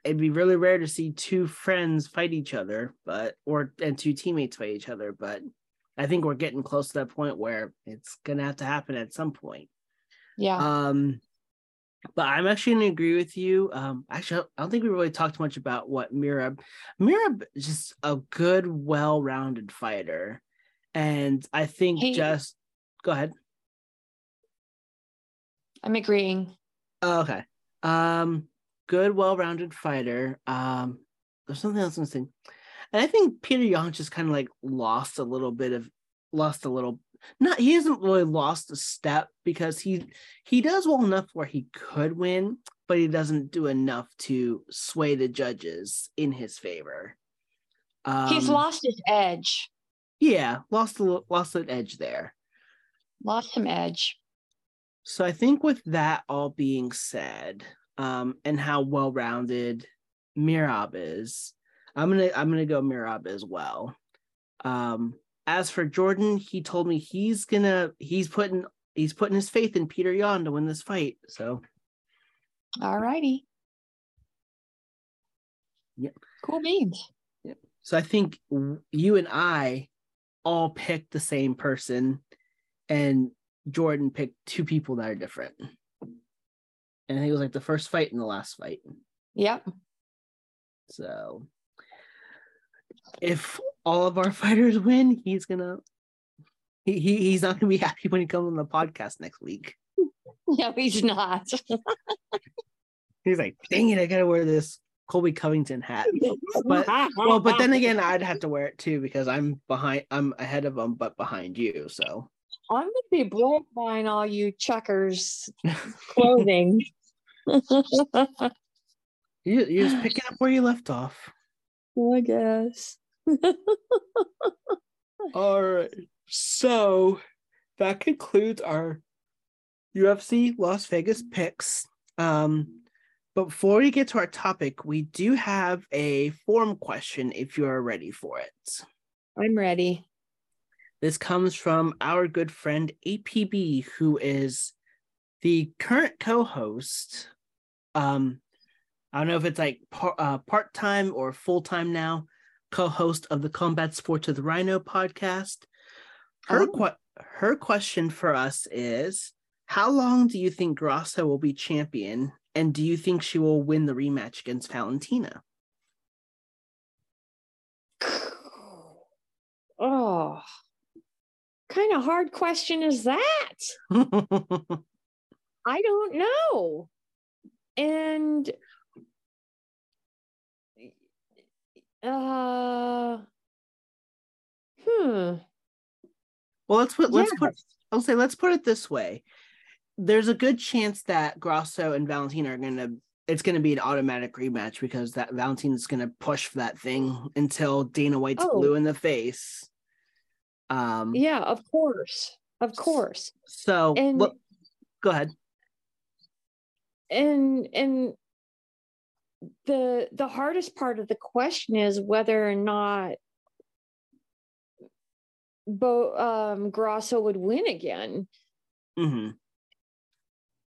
it'd be really rare to see 2 friends fight each other, and 2 teammates fight each other, but I think we're getting close to that point where it's gonna have to happen at some point. Yeah. But I'm actually gonna agree with you. Actually, I don't think we really talked much about what Mirab is just a good, well-rounded fighter, and I think just go ahead. I'm agreeing. Oh, okay. Good, well-rounded fighter. There's something else I'm saying. And I think Peter Yan just kind of like he hasn't really lost a step, because he does well enough where he could win, but he doesn't do enough to sway the judges in his favor. He's lost his edge. Yeah, lost an edge there. Lost some edge. So I think with that all being said, and how well-rounded Mirab is, I'm gonna go Mirab as well. As for Jordan, he told me he's putting his faith in Peter Yan to win this fight. So, all righty, yep, cool beans. Yep. So I think you and I all picked the same person, and Jordan picked 2 people that are different. And I think it was like the first fight and the last fight. Yep. So if all of our fighters win, he's not gonna be happy when he comes on the podcast next week. No, he's not. He's like, dang it, I gotta wear this Colby Covington hat. But then again, I'd have to wear it too, because I'm ahead of him, but behind you. So I'm gonna be broke buying all you Checkers clothing. You're just picking up where you left off. Well, I guess. All right. So that concludes our UFC Las Vegas picks. But before we get to our topic, we do have a forum question if you are ready for it. I'm ready. This comes from our good friend APB, who is the current co-host I don't know if it's like part-time or full-time now, co-host of the Combat Sports of the Rhino podcast. Her question for us is, how long do you think Grasso will be champion, and do you think she will win the rematch against Valentina? Oh, kind of hard question is that? I don't know. And well, let's put it this way. There's a good chance that Grasso and Valentina are it's gonna be an automatic rematch, because that Valentina's gonna push for that thing until Dana White's blue in the face. Yeah, of course. So go ahead. And the hardest part of the question is whether or not Grasso would win again. Mm-hmm.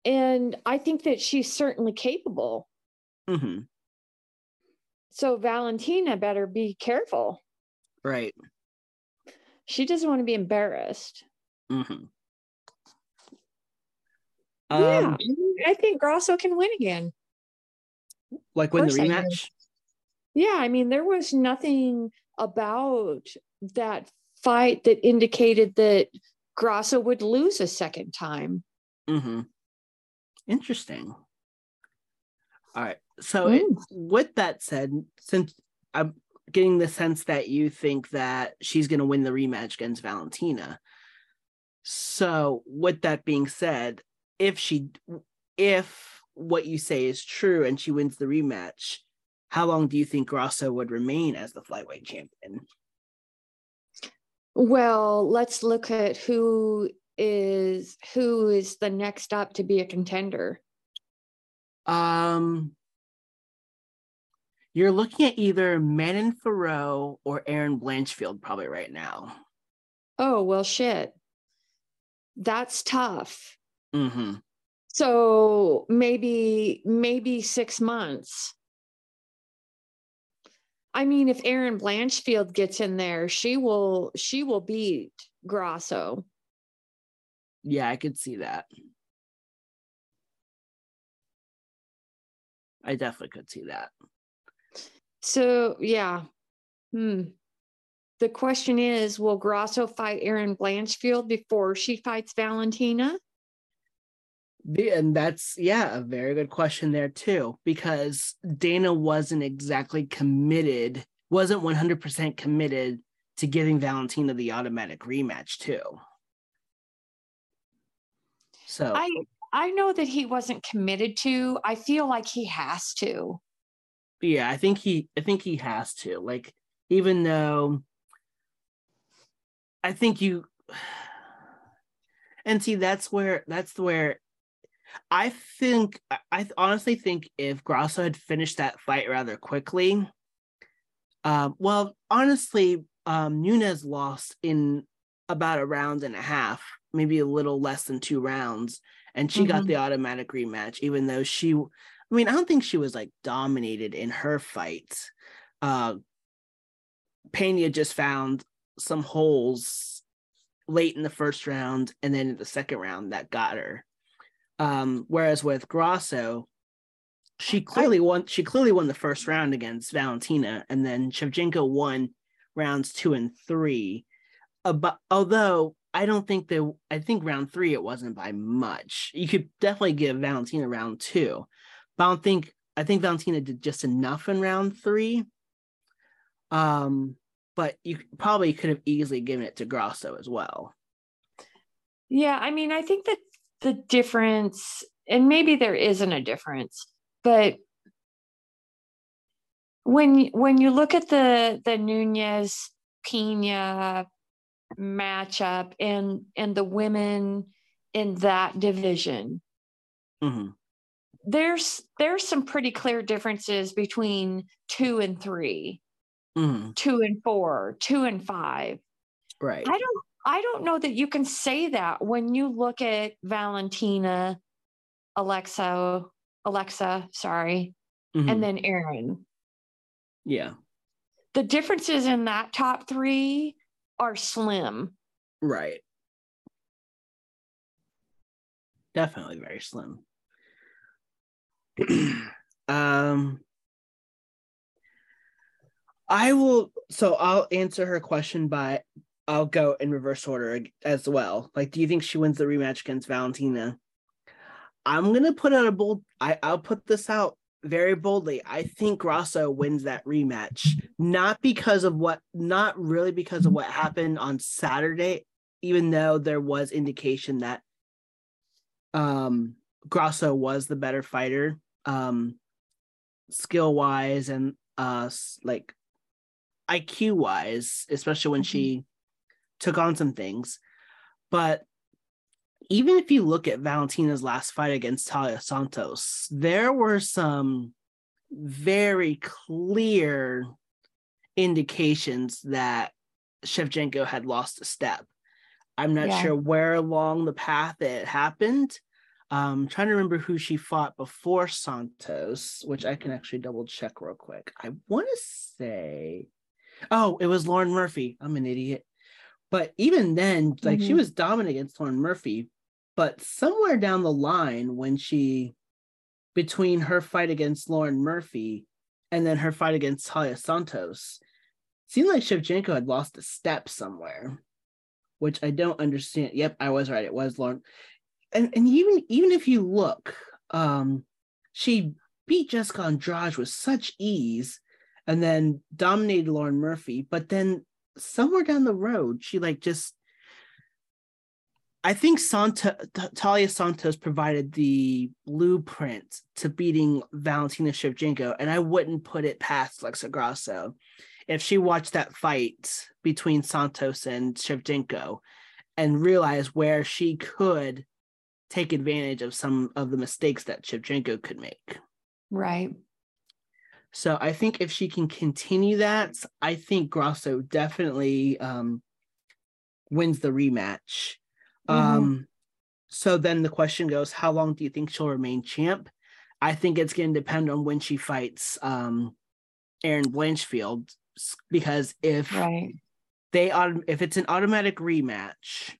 And I think that she's certainly capable. Mm-hmm. So Valentina better be careful. Right. She doesn't want to be embarrassed. Mm-hmm. Yeah, I think Grasso can win again. Like win the rematch? Yeah, I mean, there was nothing about that fight that indicated that Grasso would lose a second time. Mm-hmm. Interesting. All right. So with that said, since I'm getting the sense that you think that she's going to win the rematch against Valentina. So with that being said, if what you say is true and she wins the rematch, how long do you think Grasso would remain as the flyweight champion? Well, let's look at who is the next up to be a contender. You're looking at either Manon Farrow or Erin Blanchfield probably right now. Oh, well, shit. That's tough. Mm-hmm. So maybe 6 months. I mean, if Erin Blanchfield gets in there, she will beat Grasso. Yeah, I could see that. I definitely could see that. So, yeah. The question is, will Grasso fight Erin Blanchfield before she fights Valentina? And that's, a very good question there, too, because Dana wasn't 100% committed to giving Valentina the automatic rematch, too. So I know that he wasn't committed to. I feel like he has to. Yeah, I think he has to. Like, even though I think you and see that's where I honestly think if Grasso had finished that fight rather quickly, Nunes lost in about a round and a half, maybe a little less than 2 rounds, and she got the automatic rematch, even though I don't think she was like dominated in her fight. Pena just found some holes late in the first round and then in the second round that got her. Whereas with Grasso, she clearly won the first round against Valentina, and then Shevchenko won rounds 2 and 3. Although I think round 3, it wasn't by much. You could definitely give Valentina round 2, but I think Valentina did just enough in round 3. But you probably could have easily given it to Grasso as well. Yeah, I mean, I think that the difference, and maybe there isn't a difference, but when you look at the Nunes Pena matchup and the women in that division, there's some pretty clear differences between 2 and 3, 2 and 4, 2 and 5. Right. I don't know that you can say that when you look at Valentina, Alexa, and then Erin. Yeah. The differences in that top three are slim. Right. Definitely very slim. I'll answer her question, but I'll go in reverse order as well. Like, do you think she wins the rematch against Valentina? I'm going to put out a bold, I'll put this out very boldly. I think Grasso wins that rematch, not really because of what happened on Saturday, even though there was indication that Grasso was the better fighter, skill wise and like IQ wise, especially when she took on some things. But even if you look at Valentina's last fight against Taila Santos, there were some very clear indications that Shevchenko had lost a step. I'm not sure where along the path it happened. I'm trying to remember who she fought before Santos, which I can actually double check real quick. I want to say, oh, it was Lauren Murphy. I'm an idiot. But even then, like, she was dominant against Lauren Murphy, but somewhere down the line between her fight against Lauren Murphy and then her fight against Taila Santos, it seemed like Shevchenko had lost a step somewhere, which I don't understand. Yep, I was right. It was Lauren. And even if you look, she beat Jessica Andrade with such ease and then dominated Lauren Murphy, but then somewhere down the road, she I think Taila Santos provided the blueprint to beating Valentina Shevchenko, and I wouldn't put it past Alexa Grasso if she watched that fight between Santos and Shevchenko and realized where she could take advantage of some of the mistakes that Shevchenko could make. Right. So I think if she can continue that, I think Grasso definitely wins the rematch. So then the question goes, how long do you think she'll remain champ? I think it's going to depend on when she fights Erin Blanchfield, because if it's an automatic rematch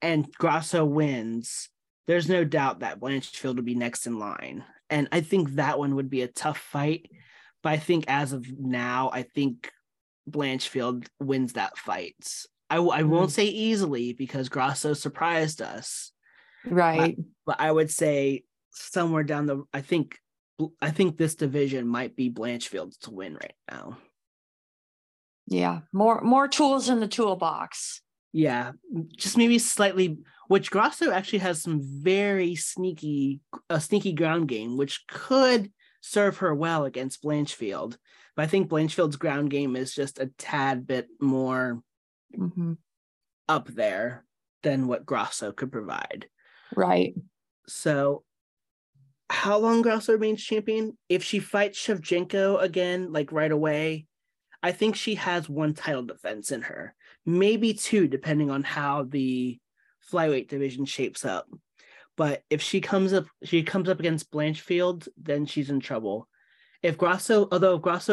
and Grasso wins, there's no doubt that Blanchfield will be next in line. And I think that one would be a tough fight. But I think as of now, I think Blanchfield wins that fight. I won't say easily because Grasso surprised us. Right. But I would say somewhere down the... I think this division might be Blanchfield to win right now. Yeah. More tools in the toolbox. Yeah. Just maybe slightly... which Grasso actually has some very sneaky ground game, which could serve her well against Blanchfield. But I think Blanchfield's ground game is just a tad bit more up there than what Grasso could provide. Right. So how long Grasso remains champion? If she fights Shevchenko again, like right away, I think she has one title defense in her. Maybe two, depending on how the flyweight division shapes up. But if she comes up against Blanchfield, then she's in trouble. If Grasso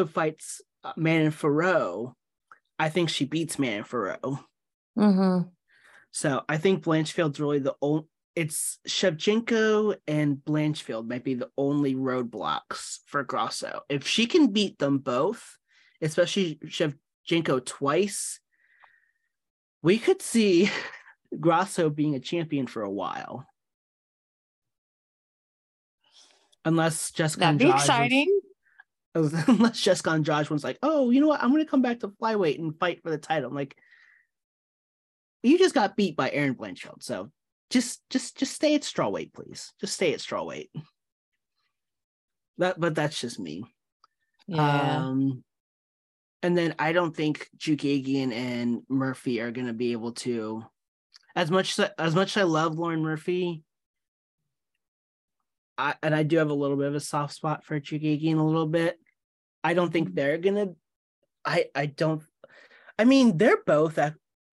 fights Manafort, I think she beats Manafort. So I think Blanchfield's really the only... it's Shevchenko and Blanchfield might be the only roadblocks for Grasso. If she can beat them both, especially Shevchenko twice, we could see Grasso being a champion for a while, unless Jessica That'd Andrade be exciting. Unless Jessica Andrade was like, oh, you know what, I'm going to come back to flyweight and fight for the title. I'm like, you just got beat by Erin Blanchfield, so just stay at strawweight, please. Just stay at strawweight. But that's just me. Yeah. And then I don't think Jukagian and Murphy are going to be able to... As much as I love Lauren Murphy, I do have a little bit of a soft spot for Jukagian a little bit. I don't think they're gonna... they're both...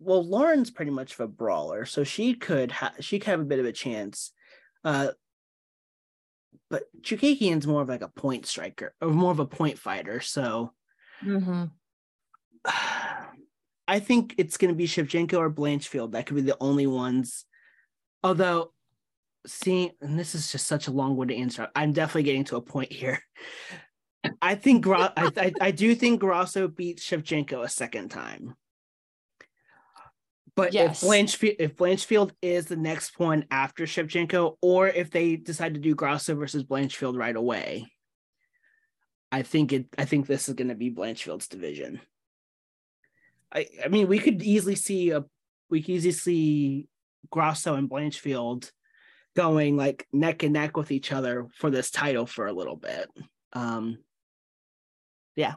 well, Lauren's pretty much of a brawler, so she could have a bit of a chance. but Chukagian's more of like a point striker or more of a point fighter. So I think it's going to be Shevchenko or Blanchfield. That could be the only ones. Although seeing, and this is just such a long one to answer. I'm definitely getting to a point here. I think I do think Grasso beats Shevchenko a second time. But yes, if Blanchfield is the next one after Shevchenko, or if they decide to do Grasso versus Blanchfield right away, I think this is going to be Blanchfield's division. I mean, we could easily see Grasso and Blanchfield going like neck and neck with each other for this title for a little bit. Yeah,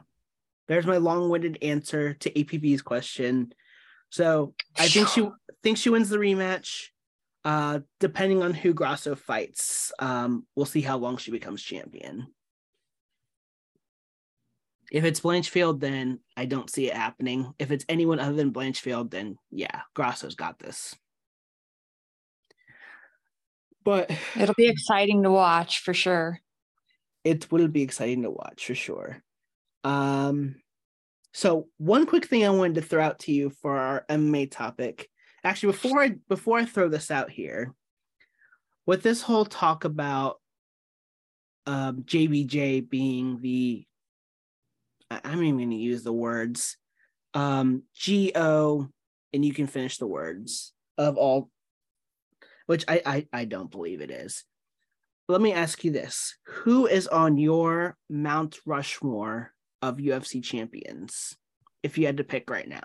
there's my long-winded answer to APB's question. So I think she wins the rematch. Depending on who Grasso fights, we'll see how long she becomes champion. If it's Blanchfield, then I don't see it happening. If it's anyone other than Blanchfield, then yeah, Grasso's got this. But it'll be exciting to watch for sure. It will be exciting to watch for sure. So one quick thing I wanted to throw out to you for our MMA topic. Actually, before I throw this out here, with this whole talk about JBJ being the, I'm even going to use the words, GO, and you can finish the words of all, which I don't believe it is. Let me ask you this. Who is on your Mount Rushmore of UFC champions, if you had to pick right now?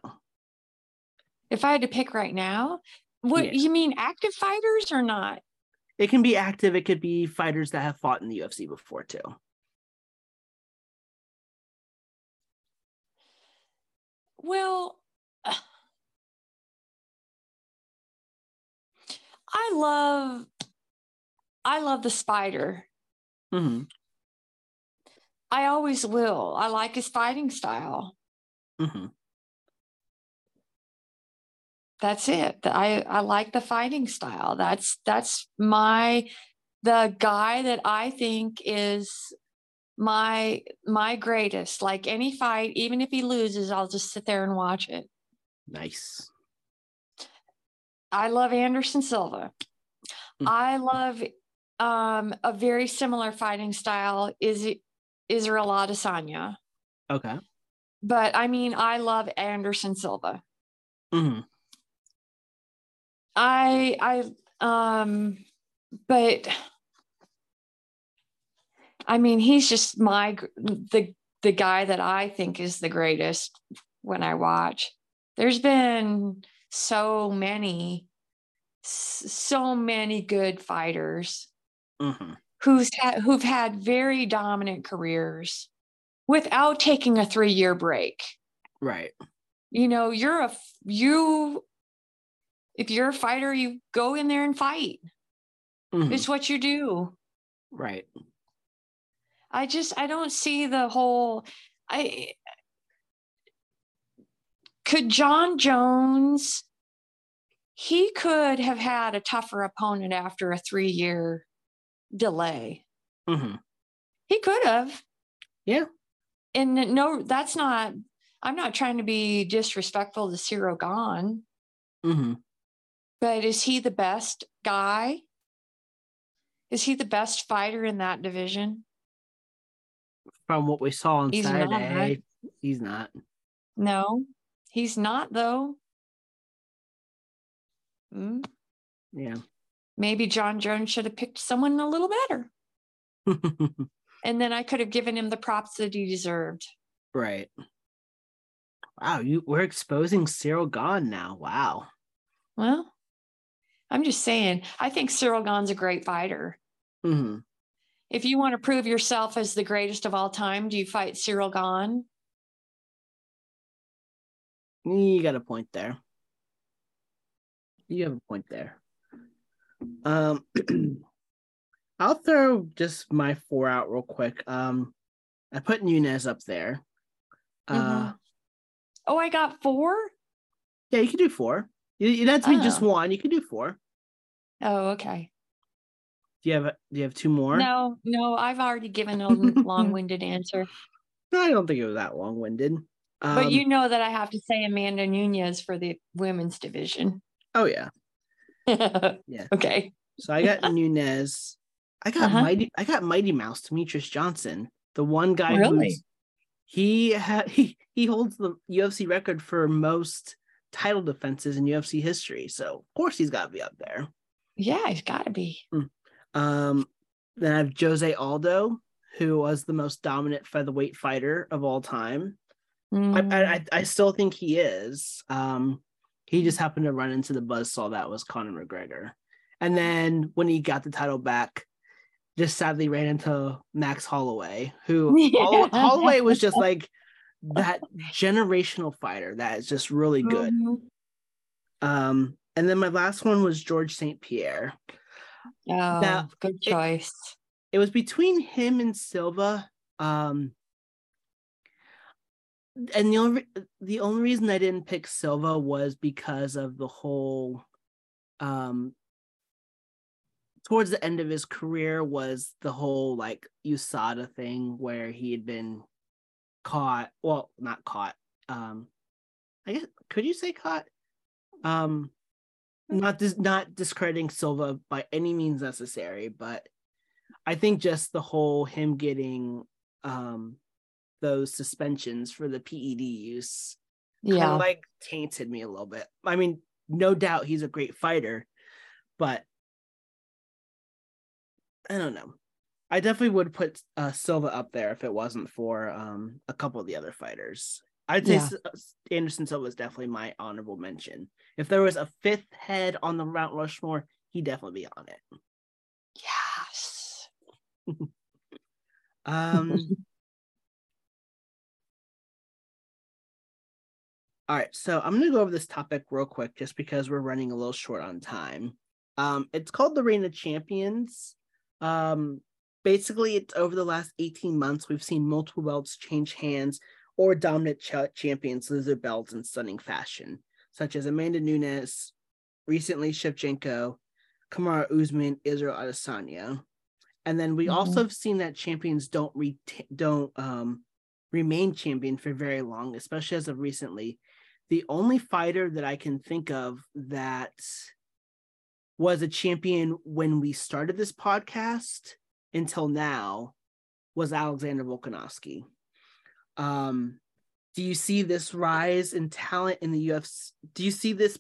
If I had to pick right now, what you mean, active fighters or not? It can be active. It could be fighters that have fought in the UFC before too. Well, I love the Spider. Mm-hmm. I always will. I like his fighting style. Mm-hmm. That's it. I like the fighting style. That's the guy that I think is my greatest. Like any fight, even if he loses, I'll just sit there and watch it. Nice. I love Anderson Silva. Mm-hmm. I love a very similar fighting style is Israel Adesanya. Okay. But I mean, I love Anderson Silva. Mm-hmm. But I mean, he's just the guy that I think is the greatest when I watch. There's been so many good fighters. Mm-hmm. Who've had very dominant careers without taking a 3-year break. Right. You know, if you're a fighter, you go in there and fight. Mm-hmm. It's what you do. Right. I don't see the whole, could Jon Jones, he could have had a tougher opponent after a 3-year delay. Mm-hmm. He could have. Yeah. And no, that's not, I'm not trying to be disrespectful to Ciryl Gane. Mm-hmm. But is he the best guy? Is he the best fighter in that division? From what we saw on Saturday, he's not. No, he's not though. Mm. Yeah. Maybe Jon Jones should have picked someone a little better. And then I could have given him the props that he deserved. Right. Wow, we're exposing Ciryl Gane now. Wow. Well, I'm just saying, I think Ciryl Gane's a great fighter. Mm-hmm. If you want to prove yourself as the greatest of all time, do you fight Ciryl Gane? You got a point there. You have a point there. I'll throw just my 4 out real quick. I put Nunes up there. Mm-hmm. Oh, I got 4? Yeah, you can do 4. You don't have to be just 1. You can do 4. Oh, okay. Do you have two more? No, I've already given a long-winded answer. I don't think it was that long-winded. But you know that I have to say Amanda Nunes for the women's division. Oh yeah. Yeah. Okay. So I got Nunes. I got Mighty Mouse Demetrius Johnson, the one guy who's he holds the UFC record for most title defenses in UFC history. So of course he's got to be up there. Yeah, he's got to be. Then I have Jose Aldo, who was the most dominant featherweight fighter of all time. I still think he is. He just happened to run into the buzzsaw that was Conor McGregor. And then when he got the title back, just sadly ran into Max Holloway, who Holloway was just like that generational fighter that is just really good. And then my last one was Georges St. Pierre. Good choice. It was between him and Silva. And the only reason I didn't pick Silva was because of the whole towards the end of his career was the whole like USADA thing where he had been caught. Well, not caught. I guess could you say caught? Not discrediting Silva by any means necessary, but I think just the whole him getting those suspensions for the PED use kind of like tainted me a little bit. I mean, no doubt he's a great fighter, but I don't know. I definitely would put Silva up there if it wasn't for a couple of the other fighters. I'd say Anderson Silva is definitely my honorable mention. If there was a fifth head on the Mount Rushmore, he'd definitely be on it. Yes. All right, so I'm going to go over this topic real quick just because we're running a little short on time. It's called the Reign of Champions. Basically, it's over the last 18 months, we've seen multiple belts change hands or dominant champions lose their belts in stunning fashion, such as Amanda Nunes, recently Shevchenko, Kamaru Usman, Israel Adesanya. And then we also have seen that champions don't remain champion for very long, especially as of recently. The only fighter that I can think of that was a champion when we started this podcast until now was Alexander Volkanovski. Do you see this rise in talent in the UFC? Do you see this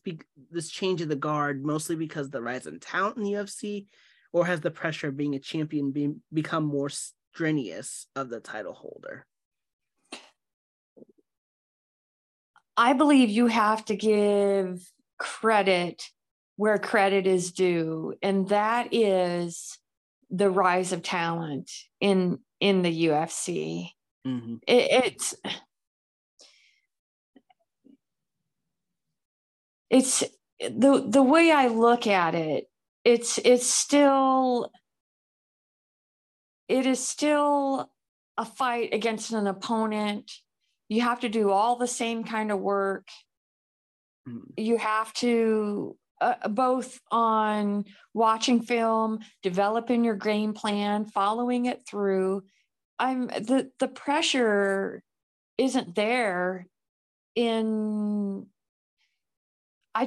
change of the guard mostly because of the rise in talent in the UFC, or has the pressure of being a champion become more strenuous of the title holder? I believe you have to give credit where credit is due, and that is the rise of talent in the UFC. Mm-hmm. It's the way I look at it. It is still a fight against an opponent. You have to do all the same kind of work. Mm-hmm. You have to both on watching film, developing your game plan, following it through. The pressure isn't there. I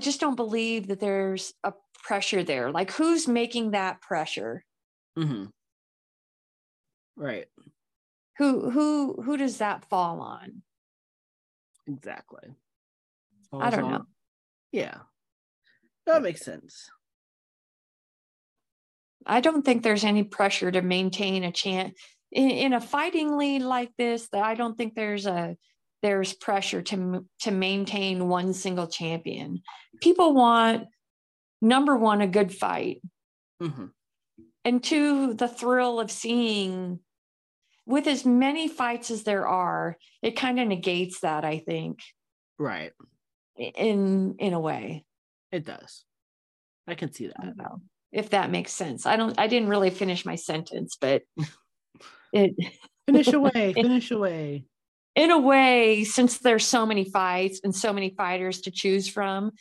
just don't believe that there's a pressure there. Like, who's making that pressure? Mm-hmm. Right. Who does that fall on? Exactly. I don't know. Yeah. That makes sense. I don't think there's any pressure to maintain a chance in a fighting league like this. I don't think there's pressure to maintain one single champion. People want, number one, a good fight. Mm-hmm. And two, the thrill of seeing. With as many fights as there are, it kind of negates that, I think. Right. In a way. It does. I can see that. I don't know if that makes sense. I didn't really finish my sentence, but it finish away. In a way, since there's so many fights and so many fighters to choose from,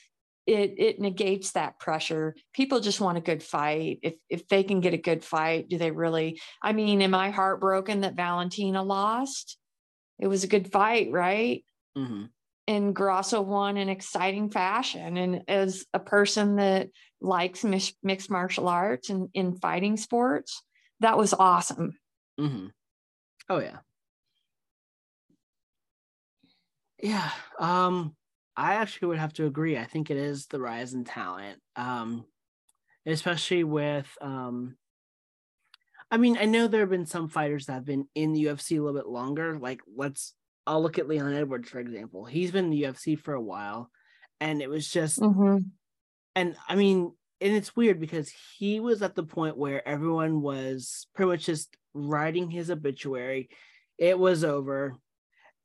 it negates that pressure. People just want a good fight. If they can get a good fight, do they really? I mean, am I heartbroken that Valentina lost? It was a good fight, right? Mm-hmm. And Grasso won in exciting fashion. And as a person that likes mixed martial arts and in fighting sports, that was awesome. Mm-hmm. Oh, yeah. Yeah. I actually would have to agree. I think it is the rise in talent, especially with, I mean, I know there have been some fighters that have been in the UFC a little bit longer. Like, I'll look at Leon Edwards, for example. He's been in the UFC for a while, and it was just, mm-hmm. and I mean, and it's weird because he was at the point where everyone was pretty much just writing his obituary. It was over.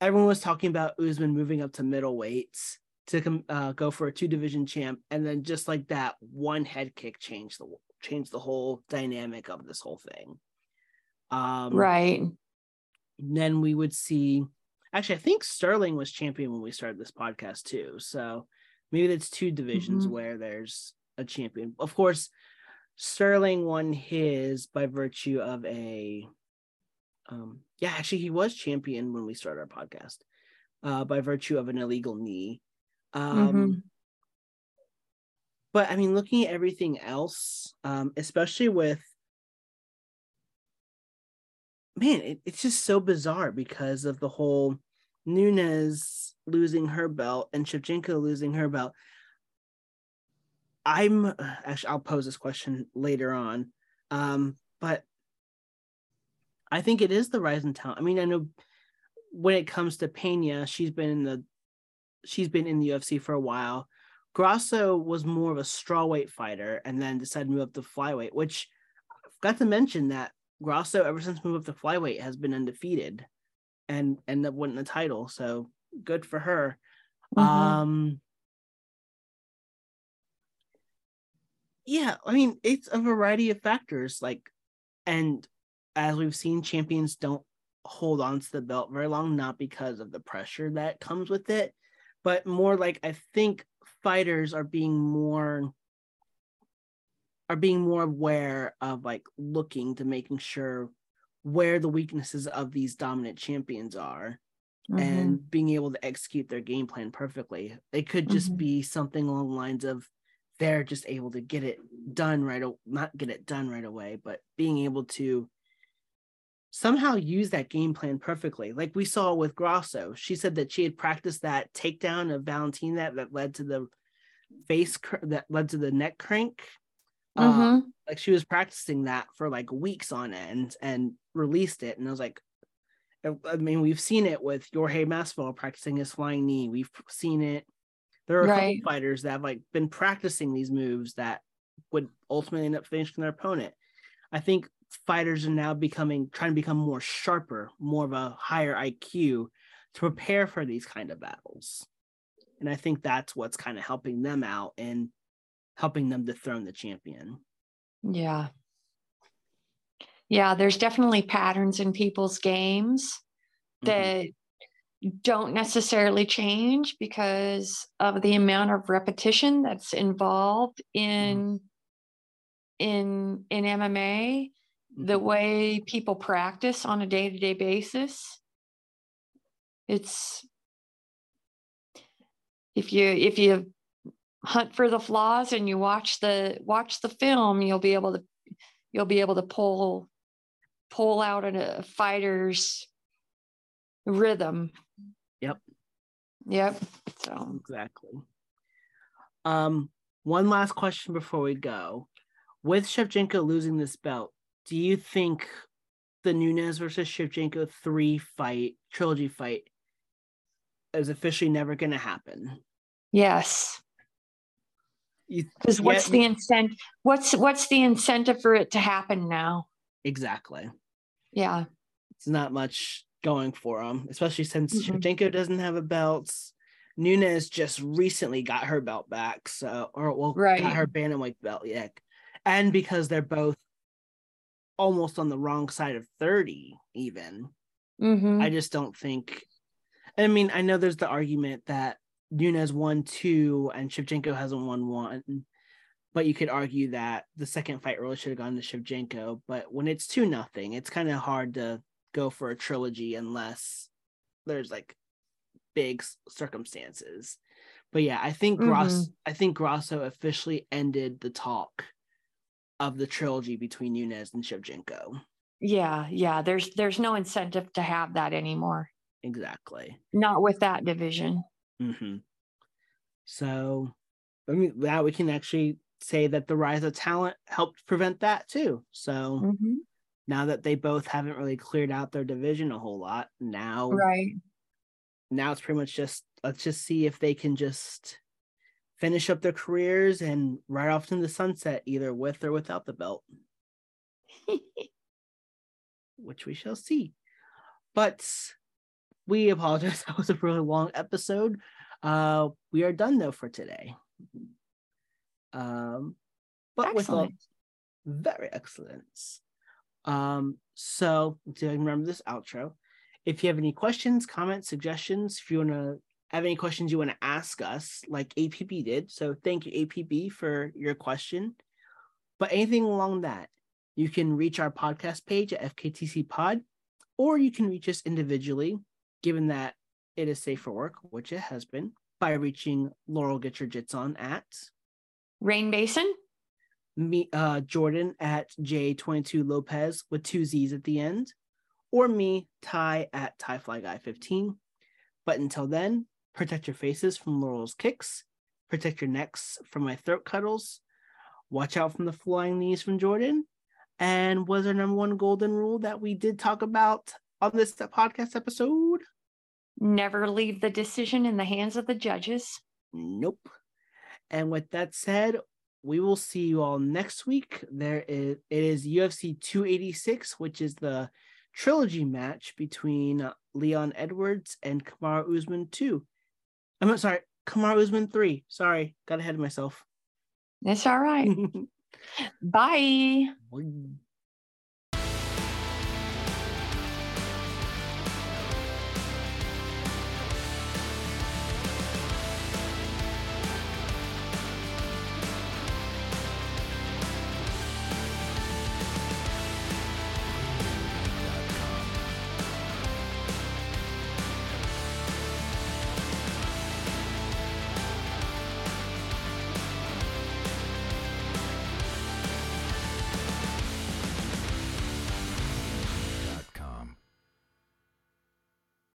Everyone was talking about Usman moving up to middleweights to go for a 2-division champ, and then just like that, one head kick changed the whole dynamic of this whole thing. Right. Then we would see. Actually, I think Sterling was champion when we started this podcast too. So maybe that's 2 divisions mm-hmm. where there's a champion. Of course, Sterling won his by virtue of a, actually he was champion when we started our podcast by virtue of an illegal knee. Mm-hmm. But I mean, looking at everything else, especially with, man, it's just so bizarre because of the whole Nunes losing her belt and Shevchenko losing her belt. I'll pose this question later on, but I think it is the rise in talent. I mean, I know when it comes to Pena, she's been in the UFC for a while. Grasso was more of a strawweight fighter and then decided to move up to flyweight, which I forgot to mention that Grasso, ever since moved up to flyweight, has been undefeated and ended up winning the title. So good for her. Mm-hmm. Yeah, I mean, it's a variety of factors. Like, and as we've seen, champions don't hold on to the belt very long, not because of the pressure that comes with it, but more like I think fighters are being more aware of like looking to making sure where the weaknesses of these dominant champions are mm-hmm. and being able to execute their game plan perfectly. It could just mm-hmm. be something along the lines of they're just able to not get it done right away, but being able to somehow use that game plan perfectly. Like we saw with Grasso, she said that she had practiced that takedown of Valentina that led to the neck crank. Mm-hmm. Like she was practicing that for like weeks on end and released it, and I was like, I mean, we've seen it with Jorge Masvidal practicing his flying knee. We've seen it. There are a couple fighters that have like been practicing these moves that would ultimately end up finishing their opponent. I think fighters are now trying to become more sharper, more of a higher IQ to prepare for these kind of battles, and I think that's what's kind of helping them out and helping them dethrone the champion. Yeah, there's definitely patterns in people's games that mm-hmm. don't necessarily change because of the amount of repetition that's involved in MMA, mm-hmm. the way people practice on a day-to-day basis. It's if you hunt for the flaws and you watch the film, you'll be able to pull out a fighter's rhythm. Yep. So exactly. One last question before we go. With Shevchenko losing this belt, do you think the Nunes versus Shevchenko 3-fight trilogy is officially never going to happen? Yes. Because what's the incentive for it to happen now? Exactly. Yeah. It's not much going for him, especially since mm-hmm. Shevchenko doesn't have a belt. Nunes just recently got her belt back, got her bantamweight belt, yeah. And because they're both almost on the wrong side of 30, even. Mm-hmm. I just don't think. I mean, I know there's the argument that Nunes won two and Shevchenko hasn't won one. But you could argue that the second fight really should have gone to Shevchenko. But when it's 2-0, it's kind of hard to go for a trilogy unless there's like big circumstances. But yeah, I think Grasso officially ended the talk of the trilogy between Nunes and Shevchenko. Yeah. There's no incentive to have that anymore. Exactly. Not with that division. Mm-hmm. So, I mean, that we can actually say that the rise of talent helped prevent that too. So now that they both haven't really cleared out their division a whole lot, now it's pretty much just, let's just see if they can just finish up their careers and ride off to the sunset, either with or without the belt, which we shall see. But we apologize. That was a really long episode. We are done though for today. But excellent. With all, very excellent. So to remember this outro, if you have any questions, comments, suggestions, if you want to have any questions you want to ask us, like APB did, so thank you APB for your question, but anything along that, you can reach our podcast page at FKTC Pod, or you can reach us individually, given that it is safe for work, which it has been, by reaching Laurel Get Your Jits On at Rain Basin, me Jordan at J22 Lopez with 2 Z's at the end, or me Ty at TyFlyGuy15. But until then, protect your faces from Laurel's kicks, protect your necks from my throat cuddles, watch out from the flying knees from Jordan, and was our number one golden rule that we did talk about on this podcast episode? Never leave the decision in the hands of the judges. Nope. And with that said, we will see you all next week. It is UFC 286, which is the trilogy match between Leon Edwards and Kamaru Usman 2. I'm sorry, Kamaru Usman 3. Sorry, got ahead of myself. It's all right. Bye.